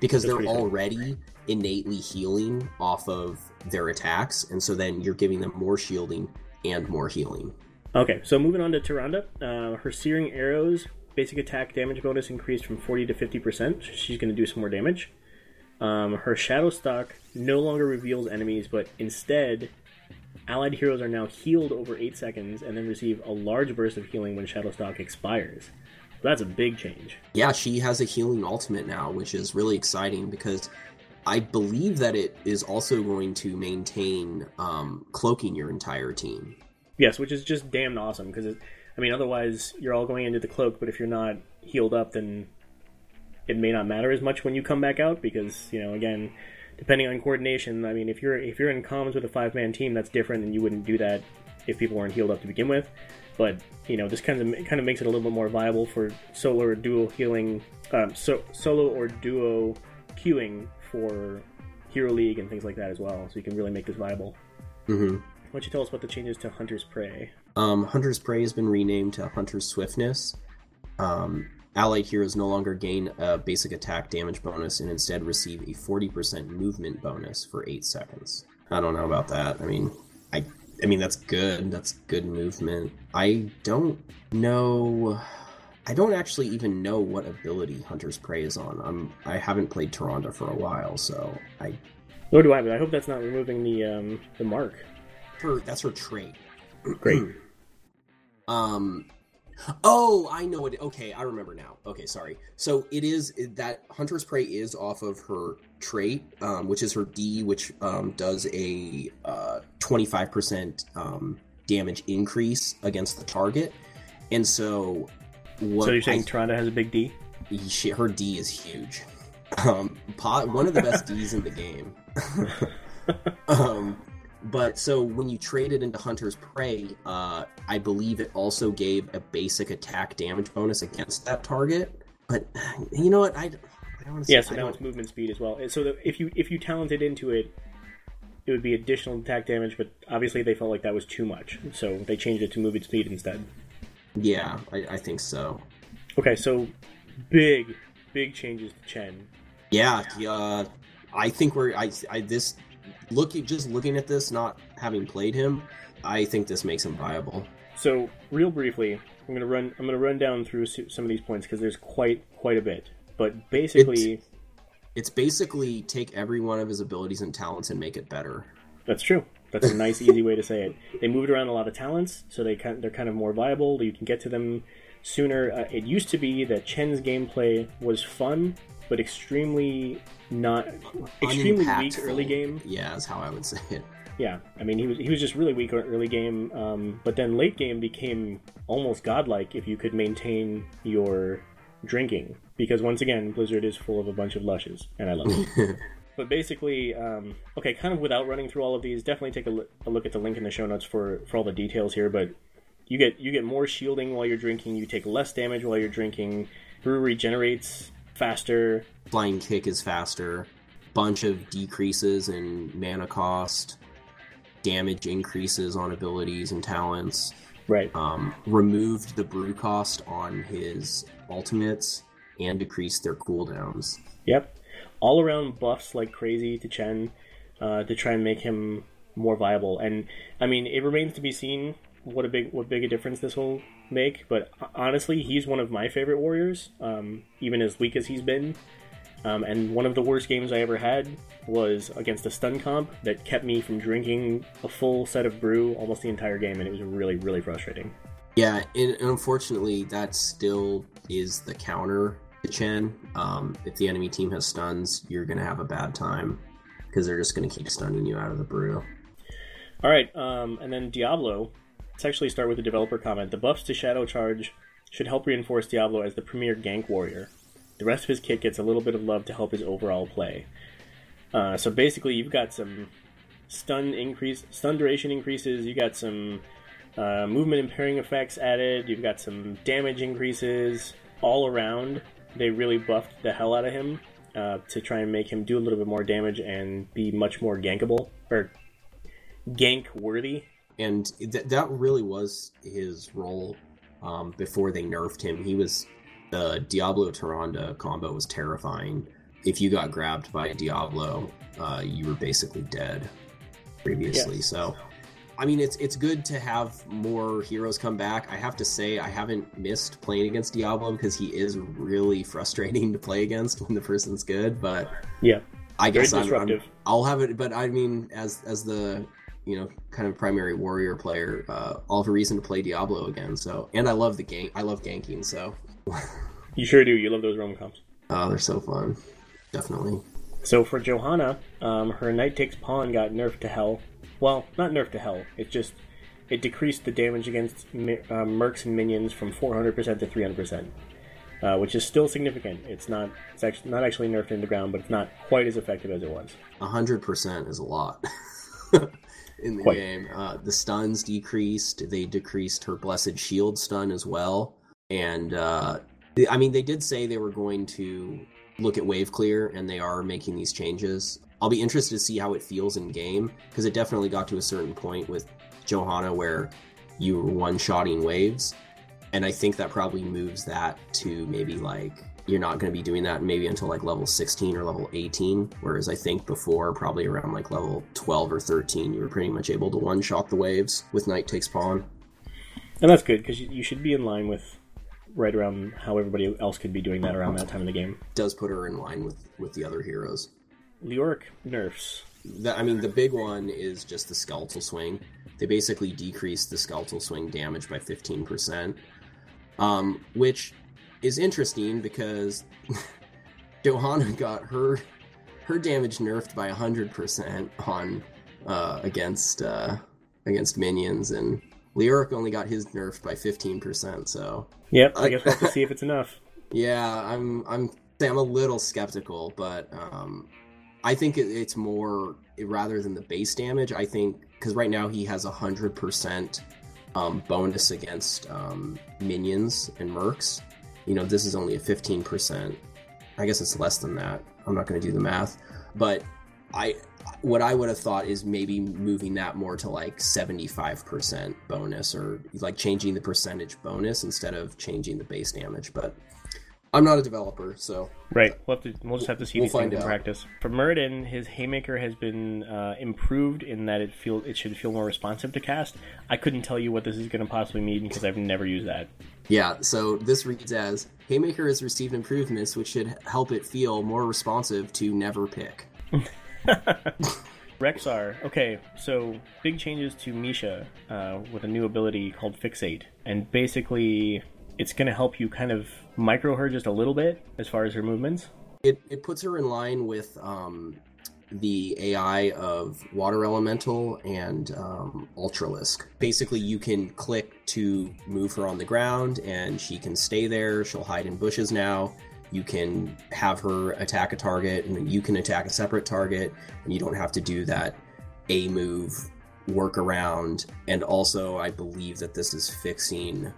because That's they're already... innately healing off of their attacks, and so then you're giving them more shielding and more healing. Okay, so moving on to Tyrande. Uh, her Searing Arrows basic attack damage bonus increased from forty to fifty percent. She's going to do some more damage. Um, her Shadow Stalk no longer reveals enemies, but instead allied heroes are now healed over eight seconds and then receive a large burst of healing when Shadow Stalk expires. So that's a big change. Yeah, she has a healing ultimate now, which is really exciting because I believe that it is also going to maintain um, cloaking your entire team. Yes, which is just damn awesome because, I mean, otherwise you're all going into the cloak, but if you're not healed up, then it may not matter as much when you come back out because, you know, again, depending on coordination, I mean, if you're if you're in comms with a five-man team, that's different, and you wouldn't do that if people weren't healed up to begin with. But, you know, this kind of kind of makes it a little bit more viable for solo or duo healing, um, so solo or duo queuing for Hero League and things like that as well, so you can really make this viable. Mm-hmm. Why don't you tell us about the changes to Hunter's Prey? Um, Hunter's Prey has been renamed to Hunter's Swiftness. Um, allied heroes no longer gain a basic attack damage bonus and instead receive a forty percent movement bonus for eight seconds. I don't know about that. I mean, I, I mean that's good. That's good movement. I don't know. I don't actually even know what ability Hunter's Prey is on. I'm, I haven't played Tyrande for a while, so I... Nor do I, but I hope that's not removing the um, the mark. Her, that's her trait. Great. um, oh, I know it. Okay, I remember now. Okay, sorry. So it is that Hunter's Prey is off of her trait, um, which is her D, which um, does a uh, twenty-five percent um, damage increase against the target. And so... What so you're saying I, Tyrande has a big D? she, her D is huge. Um, pot, one of the best Ds in the game. um, but so when you traded into Hunter's Prey, uh, I believe it also gave a basic attack damage bonus against that target. But you know what? I, I don't yeah, so now it's movement speed as well. So the, if you if you talented into it, it would be additional attack damage. But obviously they felt like that was too much, so they changed it to movement speed instead. Yeah, I, I think so. Okay, so big, big changes to Chen. Yeah, uh, I think we're I I this looking just looking at this, not having played him, I think this makes him viable. So real briefly, I'm gonna run I'm gonna run down through some of these points because there's quite quite a bit. But basically, it's, it's basically take every one of his abilities and talents and make it better. That's true. That's a nice, easy way to say it. They moved around a lot of talents, so they they're kind of more viable. You can get to them sooner. Uh, it used to be that Chen's gameplay was fun, but extremely not extremely weak early game. Yeah, that's how I would say it. Yeah, I mean he was he was just really weak early game, um, but then late game became almost godlike if you could maintain your drinking, because once again Blizzard is full of a bunch of lushes, and I love it. But basically, um, okay, kind of without running through all of these, definitely take a, l- a look at the link in the show notes for, for all the details here, but you get you get more shielding while you're drinking, you take less damage while you're drinking, brew regenerates faster. Flying kick is faster, bunch of decreases in mana cost, damage increases on abilities and talents. Right. Um, removed the brew cost on his ultimates and decreased their cooldowns. Yep. All around buffs like crazy to Chen uh, to try and make him more viable. And I mean, it remains to be seen what a big what big a difference this will make. But honestly, he's one of my favorite warriors, um, even as weak as he's been. Um, and one of the worst games I ever had was against a stun comp that kept me from drinking a full set of brew almost the entire game, and it was really, really frustrating. Yeah, and unfortunately, that still is the counter to Chen. Um, if the enemy team has stuns, you're going to have a bad time because they're just going to keep stunning you out of the brew. All right, um, and then Diablo. Let's actually start with the developer comment. The buffs to Shadow Charge should help reinforce Diablo as the premier gank warrior. The rest of his kit gets a little bit of love to help his overall play. Uh, so basically, you've got some stun increase, stun duration increases. You got some uh, movement impairing effects added. You've got some damage increases all around. They really buffed the hell out of him uh, to try and make him do a little bit more damage and be much more gankable or gank worthy. And th- that really was his role um, before they nerfed him. He was. The Diablo Tyrande combo was terrifying. If you got grabbed by Diablo, uh, you were basically dead previously. Yeah. So, I mean, it's it's good to have more heroes come back. I have to say, I haven't missed playing against Diablo because he is really frustrating to play against when the person's good. But yeah, I guess I'm, I'm, I'll have it. But I mean, as as the you know kind of primary warrior player, uh, I'll have a reason to play Diablo again. So, and I love the gank. I love ganking. So. You sure do. You love those Rome comps. Oh, they're so fun. Definitely. So for Johanna, um, her Knight Takes Pawn got nerfed to hell. Well, not nerfed to hell. It just it decreased the damage against uh, mercs and minions from four hundred percent to three hundred percent, uh, which is still significant. It's not it's actually not actually nerfed into the ground, but it's not quite as effective as it was. one hundred percent is a lot in the quite. game. Uh, the stuns decreased. They decreased her Blessed Shield stun as well. And, uh, I mean, they did say they were going to look at wave clear, and they are making these changes. I'll be interested to see how it feels in game, because it definitely got to a certain point with Johanna where you were one-shotting waves. And I think that probably moves that to maybe, like, you're not going to be doing that maybe until, like, level sixteen or level eighteen. Whereas I think before, probably around, like, level twelve or thirteen, you were pretty much able to one-shot the waves with Knight Takes Pawn. And that's good, because you should be in line with... right around how everybody else could be doing that around that time in the game. Does put her in line with, with the other heroes. Leoric nerfs. The, I mean, the big one is just the Skeletal Swing. They basically decreased the Skeletal Swing damage by fifteen percent, um, which is interesting because Johanna got her her damage nerfed by one hundred percent on uh, against uh, against minions, and Leoric only got his nerfed by fifteen percent, so... Yep, I guess we'll have to see if it's enough. Yeah, I'm I'm I'm a little skeptical, but um, I think it, it's more rather than the base damage. I think because right now he has a hundred percent bonus against um, minions and mercs. You know, this is only a fifteen percent. I guess it's less than that. I'm not going to do the math, but I what I would have thought is maybe moving that more to like seventy-five percent bonus, or like changing the percentage bonus instead of changing the base damage, but. I'm not a developer, so... Right. We'll, have to, we'll just have to see we'll these things out. In practice. For Muradin, his Haymaker has been uh, improved in that it feel it should feel more responsive to cast. I couldn't tell you what this is going to possibly mean because I've never used that. Yeah, so this reads as, Haymaker has received improvements which should help it feel more responsive to never pick. Rexar. Okay, so big changes to Misha uh, with a new ability called Fixate. And basically... it's going to help you kind of micro her just a little bit as far as her movements. It it puts her in line with um, the A I of Water Elemental and um, Ultralisk. Basically, you can click to move her on the ground, and she can stay there. She'll hide in bushes now. You can have her attack a target, and then you can attack a separate target, and you don't have to do that A move workaround. And also, I believe that this is fixing...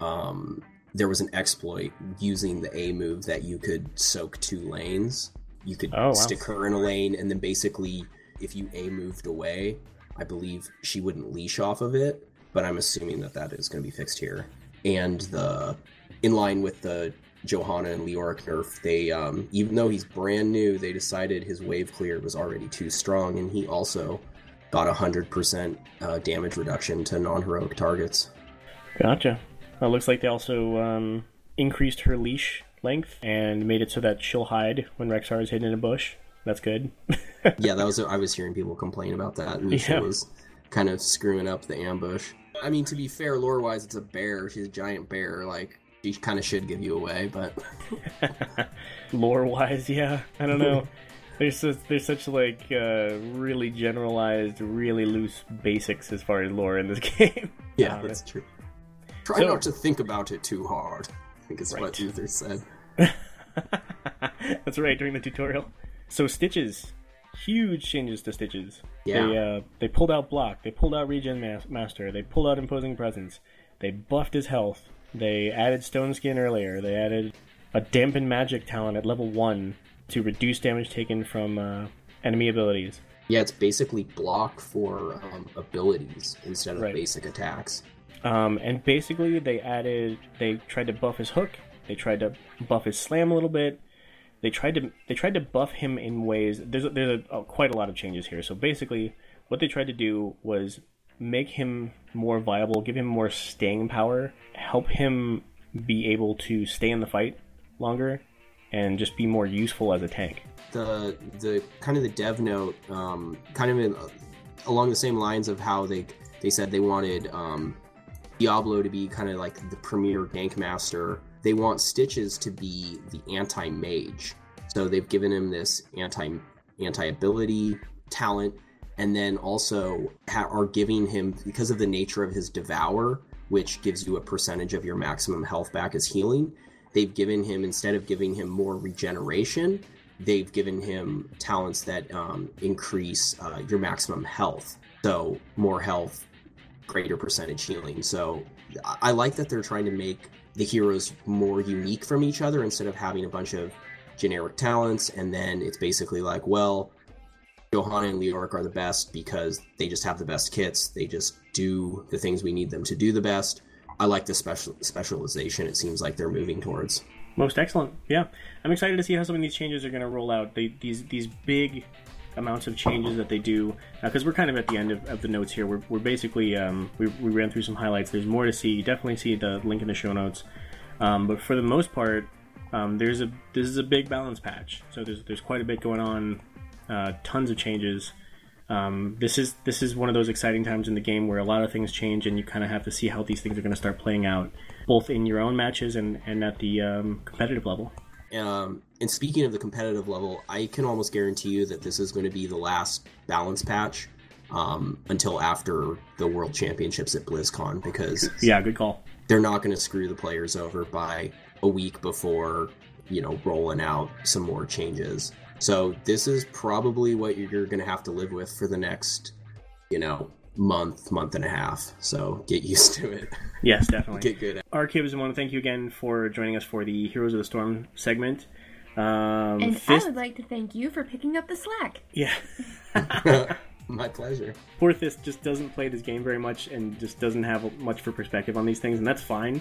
Um, there was an exploit using the A move that you could soak two lanes. You could oh, wow. stick her in a lane, and then basically, if you A moved away, I believe she wouldn't leash off of it, but I'm assuming that that is going to be fixed here. And the in line with the Johanna and Leoric nerf, they, um, even though he's brand new, they decided his wave clear was already too strong, and he also got one hundred percent uh, damage reduction to non-heroic targets. Gotcha. It looks like they also um, increased her leash length and made it so that she'll hide when Rexar is hidden in a bush. That's good. Yeah, that was. I was hearing people complain about that, and she yeah. was kind of screwing up the ambush. I mean, to be fair, lore-wise, it's a bear. She's a giant bear. Like, she kind of should give you away, but... Lore-wise, yeah. I don't know. There's such, there's such like uh, really generalized, really loose basics as far as lore in this game. Yeah, that's true. Try so, not to think about it too hard, I think is right. what Luther said. That's right, during the tutorial. So Stitches. Huge changes to Stitches. Yeah. They, uh, they pulled out Block. They pulled out Regen mas- Master. They pulled out Imposing Presence. They buffed his health. They added Stone Skin earlier. They added a Dampen Magic talent at level one to reduce damage taken from uh, enemy abilities. Yeah, it's basically Block for um, abilities instead of right. basic attacks. Um, and basically, they added, they tried to buff his hook, they tried to buff his slam a little bit, they tried to they tried to buff him in ways, there's, a, there's a, oh, quite a lot of changes here. So basically, what they tried to do was make him more viable, give him more staying power, help him be able to stay in the fight longer, and just be more useful as a tank. The, the kind of the dev note, um, kind of in, along the same lines of how they, they said they wanted... Um, Diablo to be kind of like the premier gank master. They want Stitches to be the anti-mage. So they've given him this anti anti-ability talent, and then also ha- are giving him, because of the nature of his Devour, which gives you a percentage of your maximum health back as healing, they've given him, instead of giving him more regeneration, they've given him talents that um, increase uh, your maximum health. So more health, greater percentage healing. So I like that they're trying to make the heroes more unique from each other instead of having a bunch of generic talents, and then it's basically like, well, Johanna and Leoric are the best because they just have the best kits, they just do the things we need them to do the best. I like the special specialization it seems like they're moving towards. Most excellent. Yeah, I'm excited to see how some of these changes are going to roll out. They, these these big amounts of changes that they do, because uh, we're kind of at the end of, of the notes here. We're, we're basically um, we, we ran through some highlights. There's more to see. You definitely see the link in the show notes. Um, but for the most part, um, there's a this is a big balance patch. So there's there's quite a bit going on. Uh, tons of changes. Um, this is this is one of those exciting times in the game where a lot of things change, and you kind of have to see how these things are going to start playing out, both in your own matches and and at the um, competitive level. Um, and speaking of the competitive level, I can almost guarantee you that this is going to be the last balance patch um, until after the World Championships at BlizzCon, because yeah, good call. They're not going to screw the players over by, a week before, you know, rolling out some more changes. So this is probably what you're going to have to live with for the next, you know, month, month and a half. So get used to it. Yes, definitely. Get good at it. R Kibbs, I want to thank you again for joining us for the Heroes of the Storm segment. Um, and Fist... I would like to thank you for picking up the slack. Yeah. My pleasure. Poor Fist just doesn't play this game very much and just doesn't have much for perspective on these things, and that's fine.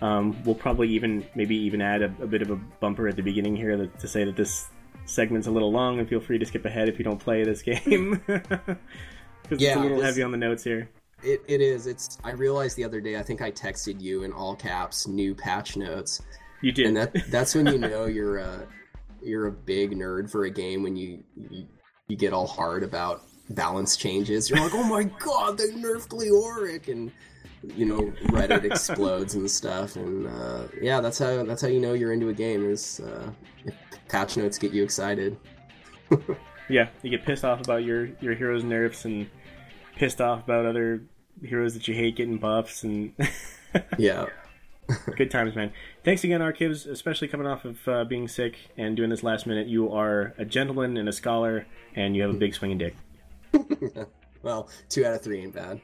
Um, we'll probably even maybe even add a, a bit of a bumper at the beginning here that, to say that this segment's a little long, and feel free to skip ahead if you don't play this game. Because yeah, it's a little it's, heavy on the notes here. It, it is. It's. I realized the other day, I think I texted you in all caps, new patch notes. You did. And that, that's when you know you're a, you're a big nerd for a game, when you, you, you get all hard about balance changes. You're like, oh my god, they nerfed Leoric, and you know, Reddit explodes and stuff, and uh, yeah, that's how that's how you know you're into a game, is uh, patch notes get you excited. Yeah, you get pissed off about your, your heroes' nerfs, and pissed off about other heroes that you hate getting buffs, and yeah. Good times, man. Thanks again, R Kibbs, especially coming off of uh, being sick and doing this last minute. You are a gentleman and a scholar, and you have a big swinging dick. Well, two out of three ain't bad.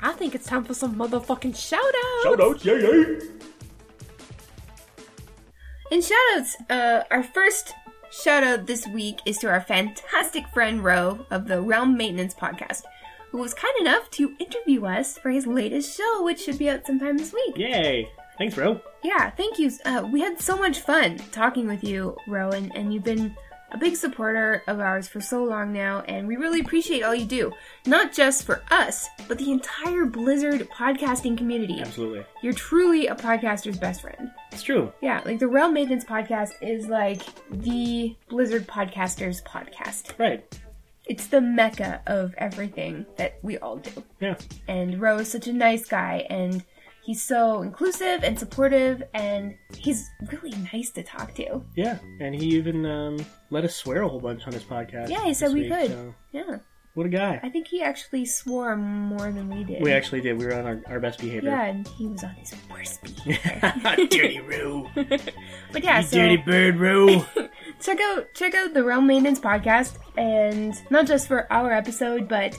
I think it's time for some motherfucking shoutouts. Shoutouts, yay, yay! In shoutouts, uh, our first shoutout this week is to our fantastic friend Ro of the Realm Maintenance Podcast, who was kind enough to interview us for his latest show, which should be out sometime this week. Yay! Thanks, Ro. Yeah, thank you. Uh, we had so much fun talking with you, Ro, and, and you've been a big supporter of ours for so long now, and we really appreciate all you do. Not just for us, but the entire Blizzard podcasting community. Absolutely. You're truly a podcaster's best friend. It's true. Yeah, like the Realm Maintenance Podcast is like the Blizzard podcaster's podcast. Right. It's the mecca of everything that we all do. Yeah. And Ro is such a nice guy, and he's so inclusive and supportive, and he's really nice to talk to. Yeah, and he even um, let us swear a whole bunch on his podcast. Yeah, he said we could. So. Yeah. What a guy. I think he actually swore more than we did. We actually did. We were on our, our best behavior. Yeah, and he was on his worst behavior. Dirty Roo. But yeah, you so... dirty bird, Roo. check out, check out the Realm Maintenance Podcast, and not just for our episode, but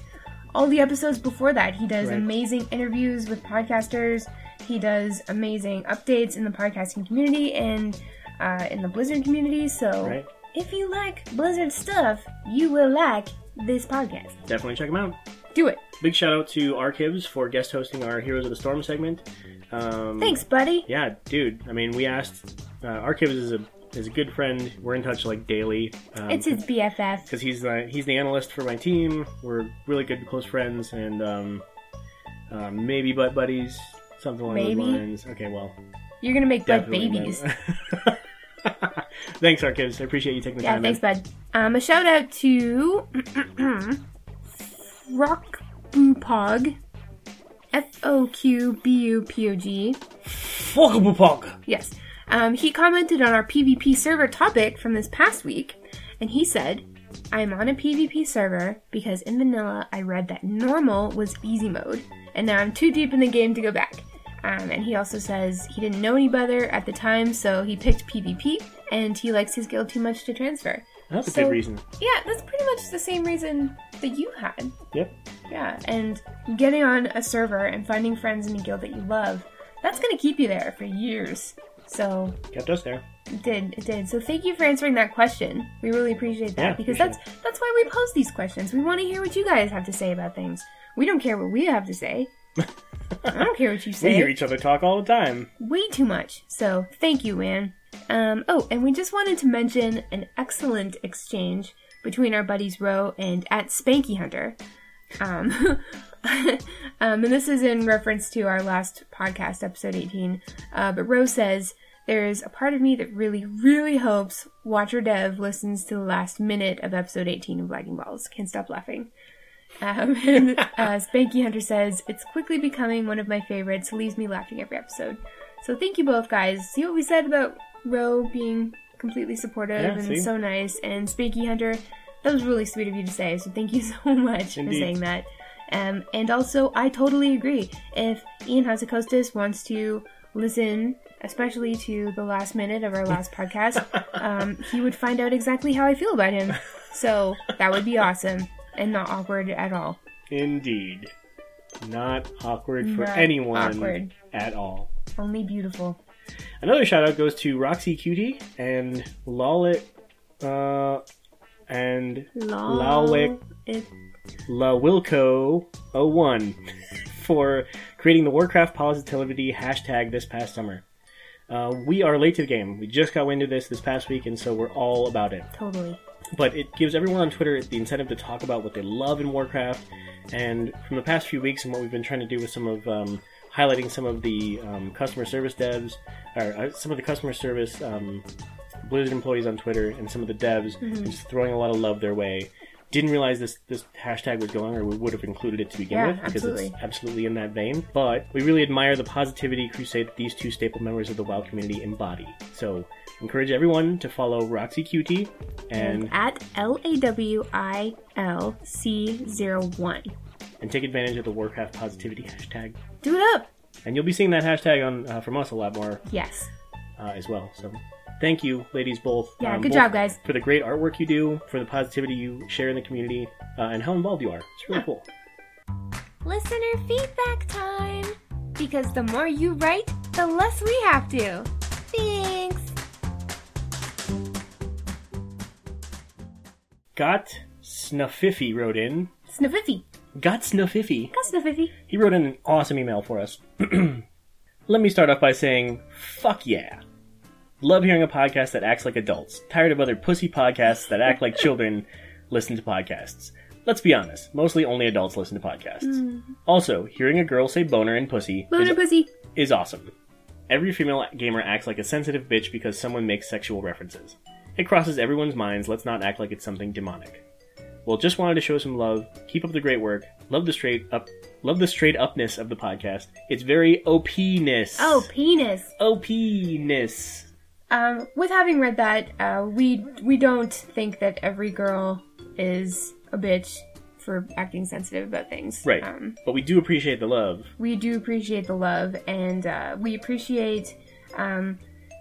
all the episodes before that. He does right. amazing interviews with podcasters. He does amazing updates in the podcasting community and uh, in the Blizzard community. So right. if you like Blizzard stuff, you will like this podcast. Definitely check them out. Do it. Big shout out to R Kibbs for guest hosting our Heroes of the Storm segment. Um, Thanks, buddy. Yeah, dude. I mean, we asked... Uh, R Kibbs is a... is a good friend. We're in touch like daily. Um, it's his B F F. Because he's the he's the analyst for my team. We're really good, close friends, and um, uh, maybe butt buddies, something along maybe. those lines. Okay, well, you're gonna make butt babies. Thanks, R Kibbs. I appreciate you taking the yeah, time. Yeah, thanks, man. bud. Um, a shout out to Rockbupog, F O Q B U P O G. Rockbupog. Yes. Um, he commented on our PvP server topic from this past week, and he said, I'm on a PvP server because in vanilla I read that normal was easy mode, and now I'm too deep in the game to go back. Um, and he also says he didn't know any better at the time, so he picked PvP, and he likes his guild too much to transfer. That's so, a good reason. Yeah, that's pretty much the same reason that you had. Yep. Yeah, and getting on a server and finding friends in a guild that you love, that's going to keep you there for years. So kept us there. It did, it did. So thank you for answering that question. We really appreciate that yeah, because appreciate that's it. That's why we post these questions. We want to hear what you guys have to say about things. We don't care what we have to say. I don't care what you say. We hear each other talk all the time. Way too much. So thank you, man. Um, oh, and we just wanted to mention an excellent exchange between our buddies Ro and at Spanky Hunter. Um, um, and this is in reference to our last podcast, episode eighteen. Uh, but Ro says, there's a part of me that really, really hopes Watcher Dev listens to the last minute of episode eighteen of Lagging Balls. Can't stop laughing. Um, and uh, Spanky Hunter says, it's quickly becoming one of my favorites, leaves me laughing every episode. So thank you both, guys. See what we said about Ro being completely supportive yeah, and see? so nice. And Spanky Hunter, that was really sweet of you to say, so thank you so much Indeed. for saying that. Um, and also, I totally agree. If Ian Hazacostas wants to listen, especially to the last minute of our last podcast, um, he would find out exactly how I feel about him. So that would be awesome and not awkward at all. Indeed. Not awkward not for anyone awkward. At all. Only beautiful. Another shout out goes to Roxy Cutie and Lawlet, uh, and Lawwick La Wilco oh one for creating the Warcraft positivity hashtag this past summer. Uh, we are late to the game. We just got wind of this this past week, and so we're all about it. Totally. But it gives everyone on Twitter the incentive to talk about what they love in Warcraft, and from the past few weeks and what we've been trying to do with some of, um, highlighting some of the um, customer service devs, or uh, some of the customer service um, Blizzard employees on Twitter, and some of the devs, mm-hmm. and just throwing a lot of love their way. Didn't realize this, this hashtag was going, or we would have included it to begin yeah, with, because absolutely. It's absolutely in that vein. But we really admire the positivity crusade that these two staple members of the WoW community embody. So encourage everyone to follow Roxy Cutie and, and at L A W I L C zero one. And take advantage of the Warcraft positivity hashtag. Do it up! And you'll be seeing that hashtag on uh, from us a lot more. Yes. Uh, as well, so... Thank you, ladies, both. Yeah, um, good both job, guys. For the great artwork you do, for the positivity you share in the community, uh, and how involved you are. It's really yeah. cool. Listener feedback time! Because the more you write, the less we have to. Thanks! Got Snuffiffy wrote in. Snuffiffy. Got Snuffiffy. Got Snuffiffy. He wrote in an awesome email for us. Let me start off by saying, fuck yeah. Love hearing a podcast that acts like adults. Tired of other pussy podcasts that act like children listen to podcasts. Let's be honest, mostly only adults listen to podcasts. Mm. Also, hearing a girl say boner and pussy, boner is, and pussy is awesome. Every female gamer acts like a sensitive bitch because someone makes sexual references. It crosses everyone's minds. Let's not act like it's something demonic. Well, just wanted to show some love. Keep up the great work. Love the straight up... Love the straight-upness of the podcast. It's very O P-ness. Oh, penis. O P-ness. Um, with having read that, uh, we we don't think that every girl is a bitch for acting sensitive about things. Right. Um, but we do appreciate the love. We do appreciate the love, and uh, we appreciate... Um,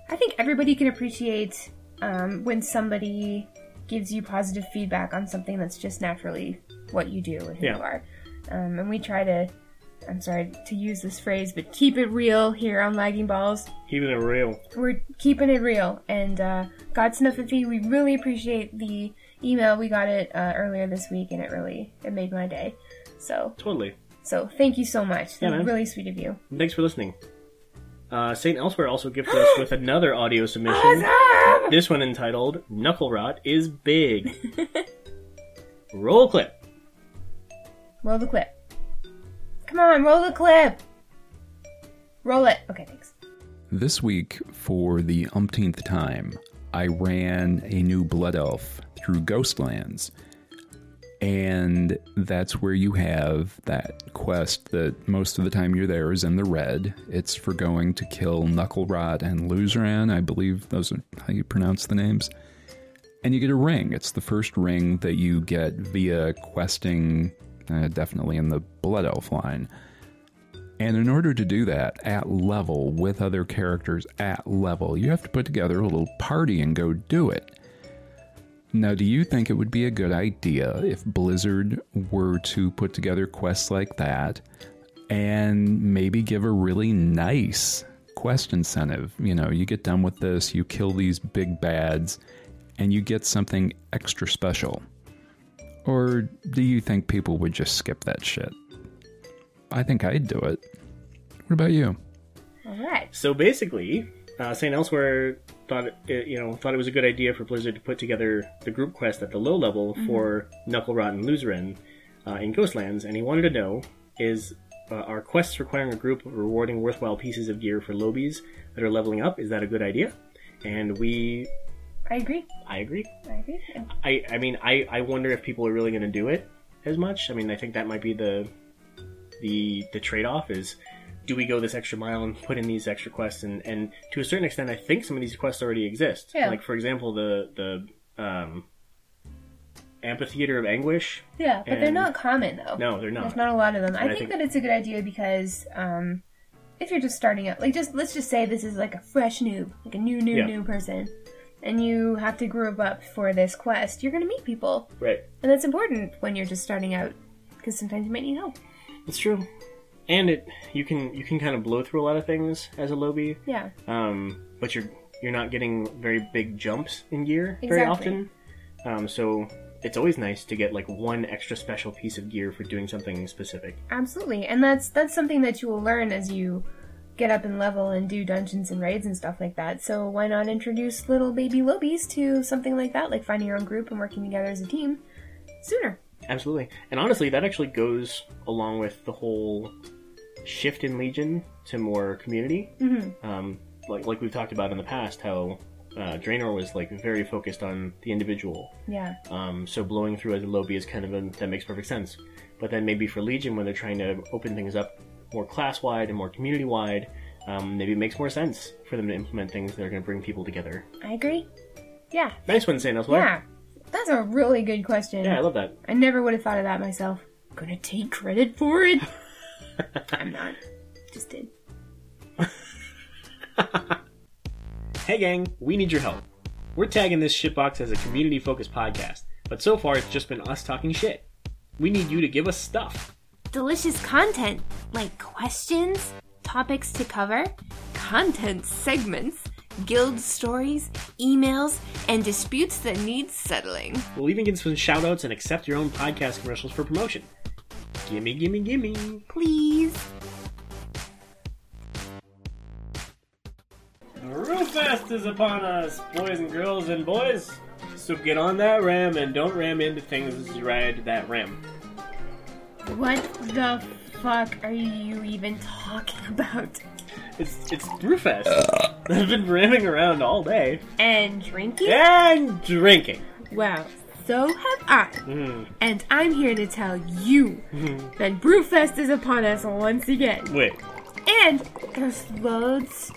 I think everybody can appreciate um, when somebody gives you positive feedback on something that's just naturally what you do and who yeah. you are. Um, and we try to... I'm sorry to use this phrase, but keep it real here on Lagging Balls. Keeping it real. We're keeping it real. And uh, God Snuffiffy, we really appreciate the email. We got it uh, earlier this week, and it really it made my day. So totally. So thank you so much. Yeah, that's man. Really sweet of you. Thanks for listening. Uh, Saint Elsewhere also gifted us with another audio submission. Awesome! This one entitled "Knuckle Rot is Big." Roll clip. Roll the clip. Come on, roll the clip. Roll it. Okay, thanks. This week, for the umpteenth time, I ran a new blood elf through Ghostlands. And that's where you have that quest that most of the time you're there is in the red. It's for going to kill Knuckle Rot and Luzran. I believe those are how you pronounce the names. And you get a ring. It's the first ring that you get via questing... Uh, definitely in the Blood Elf line. And in order to do that at level with other characters at level, you have to put together a little party and go do it. Now, do you think it would be a good idea if Blizzard were to put together quests like that and maybe give a really nice quest incentive? You know, you get done with this, you kill these big bads, and you get something extra special. Or do you think people would just skip that shit? I think I'd do it. What about you? All right. So basically, uh, Saint Elsewhere thought it, you know thought it was a good idea for Blizzard to put together the group quest at the low level mm-hmm. for Knuckle Rot and Luzran uh, in Ghostlands, and he wanted to know is uh, are quests requiring a group rewarding worthwhile pieces of gear for lobies that are leveling up? Is that a good idea? And we. I agree. I agree. I agree. Yeah. I, I mean, I, I wonder if people are really going to do it as much. I mean, I think that might be the the the trade-off is, do we go this extra mile and put in these extra quests? And, and to a certain extent, I think some of these quests already exist. Yeah. Like, for example, the, the um, Amphitheater of Anguish. Yeah, but and... they're not common, though. No, they're not. There's not a lot of them. I think, I think that it's a good idea because... Um, if you're just starting out, like just let's just say this is like a fresh noob, like a new, new, yeah. new person, and you have to group up for this quest, you're going to meet people. Right. And that's important when you're just starting out, because sometimes you might need help. That's true. And it you can you can kind of blow through a lot of things as a lowbie. Yeah. Um, but you're you're not getting very big jumps in gear exactly. very often. Um, so it's always nice to get like one extra special piece of gear for doing something specific. Absolutely, and that's that's something that you will learn as you get up in level and do dungeons and raids and stuff like that. So why not introduce little baby lobies to something like that, like finding your own group and working together as a team sooner. Absolutely, and honestly, that actually goes along with the whole shift in Legion to more community. Mm-hmm. um, like like we've talked about in the past, how uh, Draenor was like very focused on the individual. Yeah. Um, so blowing through as a lobby is kind of a, that makes perfect sense. But then maybe for Legion, when they're trying to open things up more class-wide and more community-wide, um, maybe it makes more sense for them to implement things that are going to bring people together. I agree. Yeah. Nice one, Saint Elsewhere. Yeah. That's a really good question. Yeah, I love that. I never would have thought of that myself. I'm gonna take credit for it. I'm not. Just did. Hey gang, we need your help. We're tagging this Shitbox as a community-focused podcast, but so far it's just been us talking shit. We need you to give us stuff. Delicious content, like questions, topics to cover, content segments, guild stories, emails, and disputes that need settling. We'll even get some shout-outs and accept your own podcast commercials for promotion. Gimme, gimme, gimme. Please. Brewfest is upon us, boys and girls and boys. So get on that ram and don't ram into things as you ride that ram. What the fuck are you even talking about? It's it's Brewfest. I've been ramming around all day. And drinking? And drinking. Wow, so have I. Mm. And I'm here to tell you mm. that Brewfest is upon us once again. Wait. And there's loads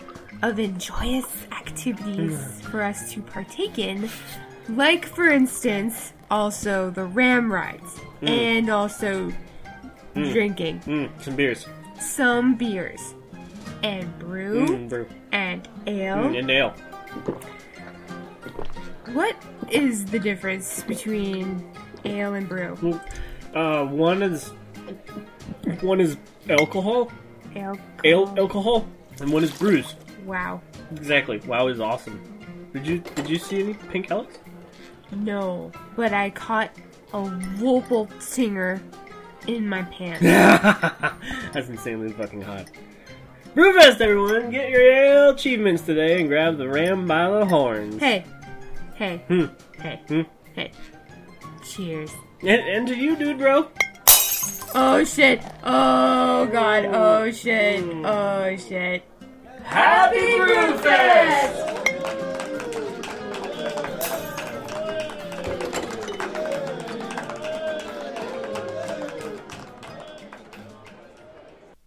of enjoyous activities mm. for us to partake in. Like, for instance, also the ram rides. Mm. And also mm. drinking. Mm. Some beers. Some beers. And brew, mm, brew and ale. Mm, and ale. What is the difference between ale and brew? Uh, one is one is alcohol, alcohol. ale, alcohol, and one is brews. Wow. Exactly. Wow is awesome. Did you did you see any pink helics? No, but I caught a Whirlpool singer in my pants. That's insanely fucking hot. Brewfest, everyone! Get your ale achievements today and grab the ram by the horns. Hey. Hey. Hmm. Hey. Hmm. Hey. Cheers. And, and to you, dude, bro. Oh, shit. Oh, God. Oh, shit. Oh, shit. Happy Brewfest!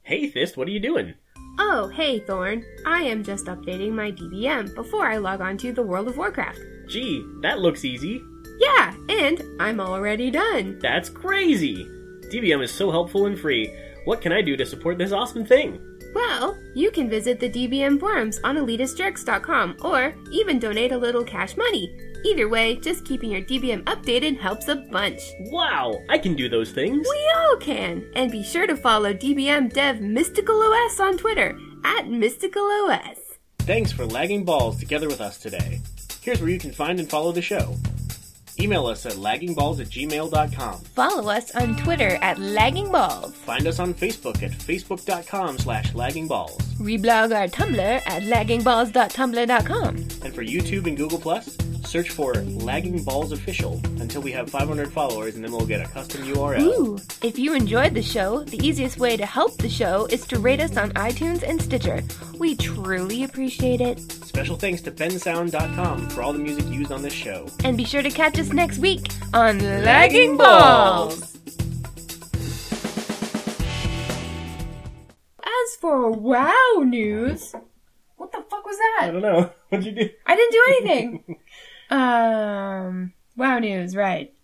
Hey, Fist, what are you doing? Oh, hey, Thorn. I am just updating my D B M before I log on to the World of Warcraft. Gee, that looks easy. Yeah, and I'm already done. That's crazy. D B M is so helpful and free. What can I do to support this awesome thing? Well, you can visit the D B M forums on elitist jerks dot com or even donate a little cash money. Either way, just keeping your D B M updated helps a bunch. Wow, I can do those things. We all can. And be sure to follow D B M dev MysticalOS on Twitter, at MysticalOS. Thanks for lagging balls together with us today. Here's where you can find and follow the show. Email us at lagging balls at gmail dot com. Follow us on Twitter at laggingballs. Find us on Facebook at facebook dot com slash laggingballs. Reblog our Tumblr at laggingballs dot tumblr dot com. And for YouTube and Google Plus, search for Lagging Balls Official until we have five hundred followers, and then we'll get a custom U R L. Ooh! If you enjoyed the show, the easiest way to help the show is to rate us on iTunes and Stitcher. We truly appreciate it. Special thanks to bensound dot com for all the music used on this show. And be sure to catch us next week on Lagging Balls! As for WoW news... What the fuck was that? I don't know. What'd you do? I didn't do anything! Um, WoW news, right.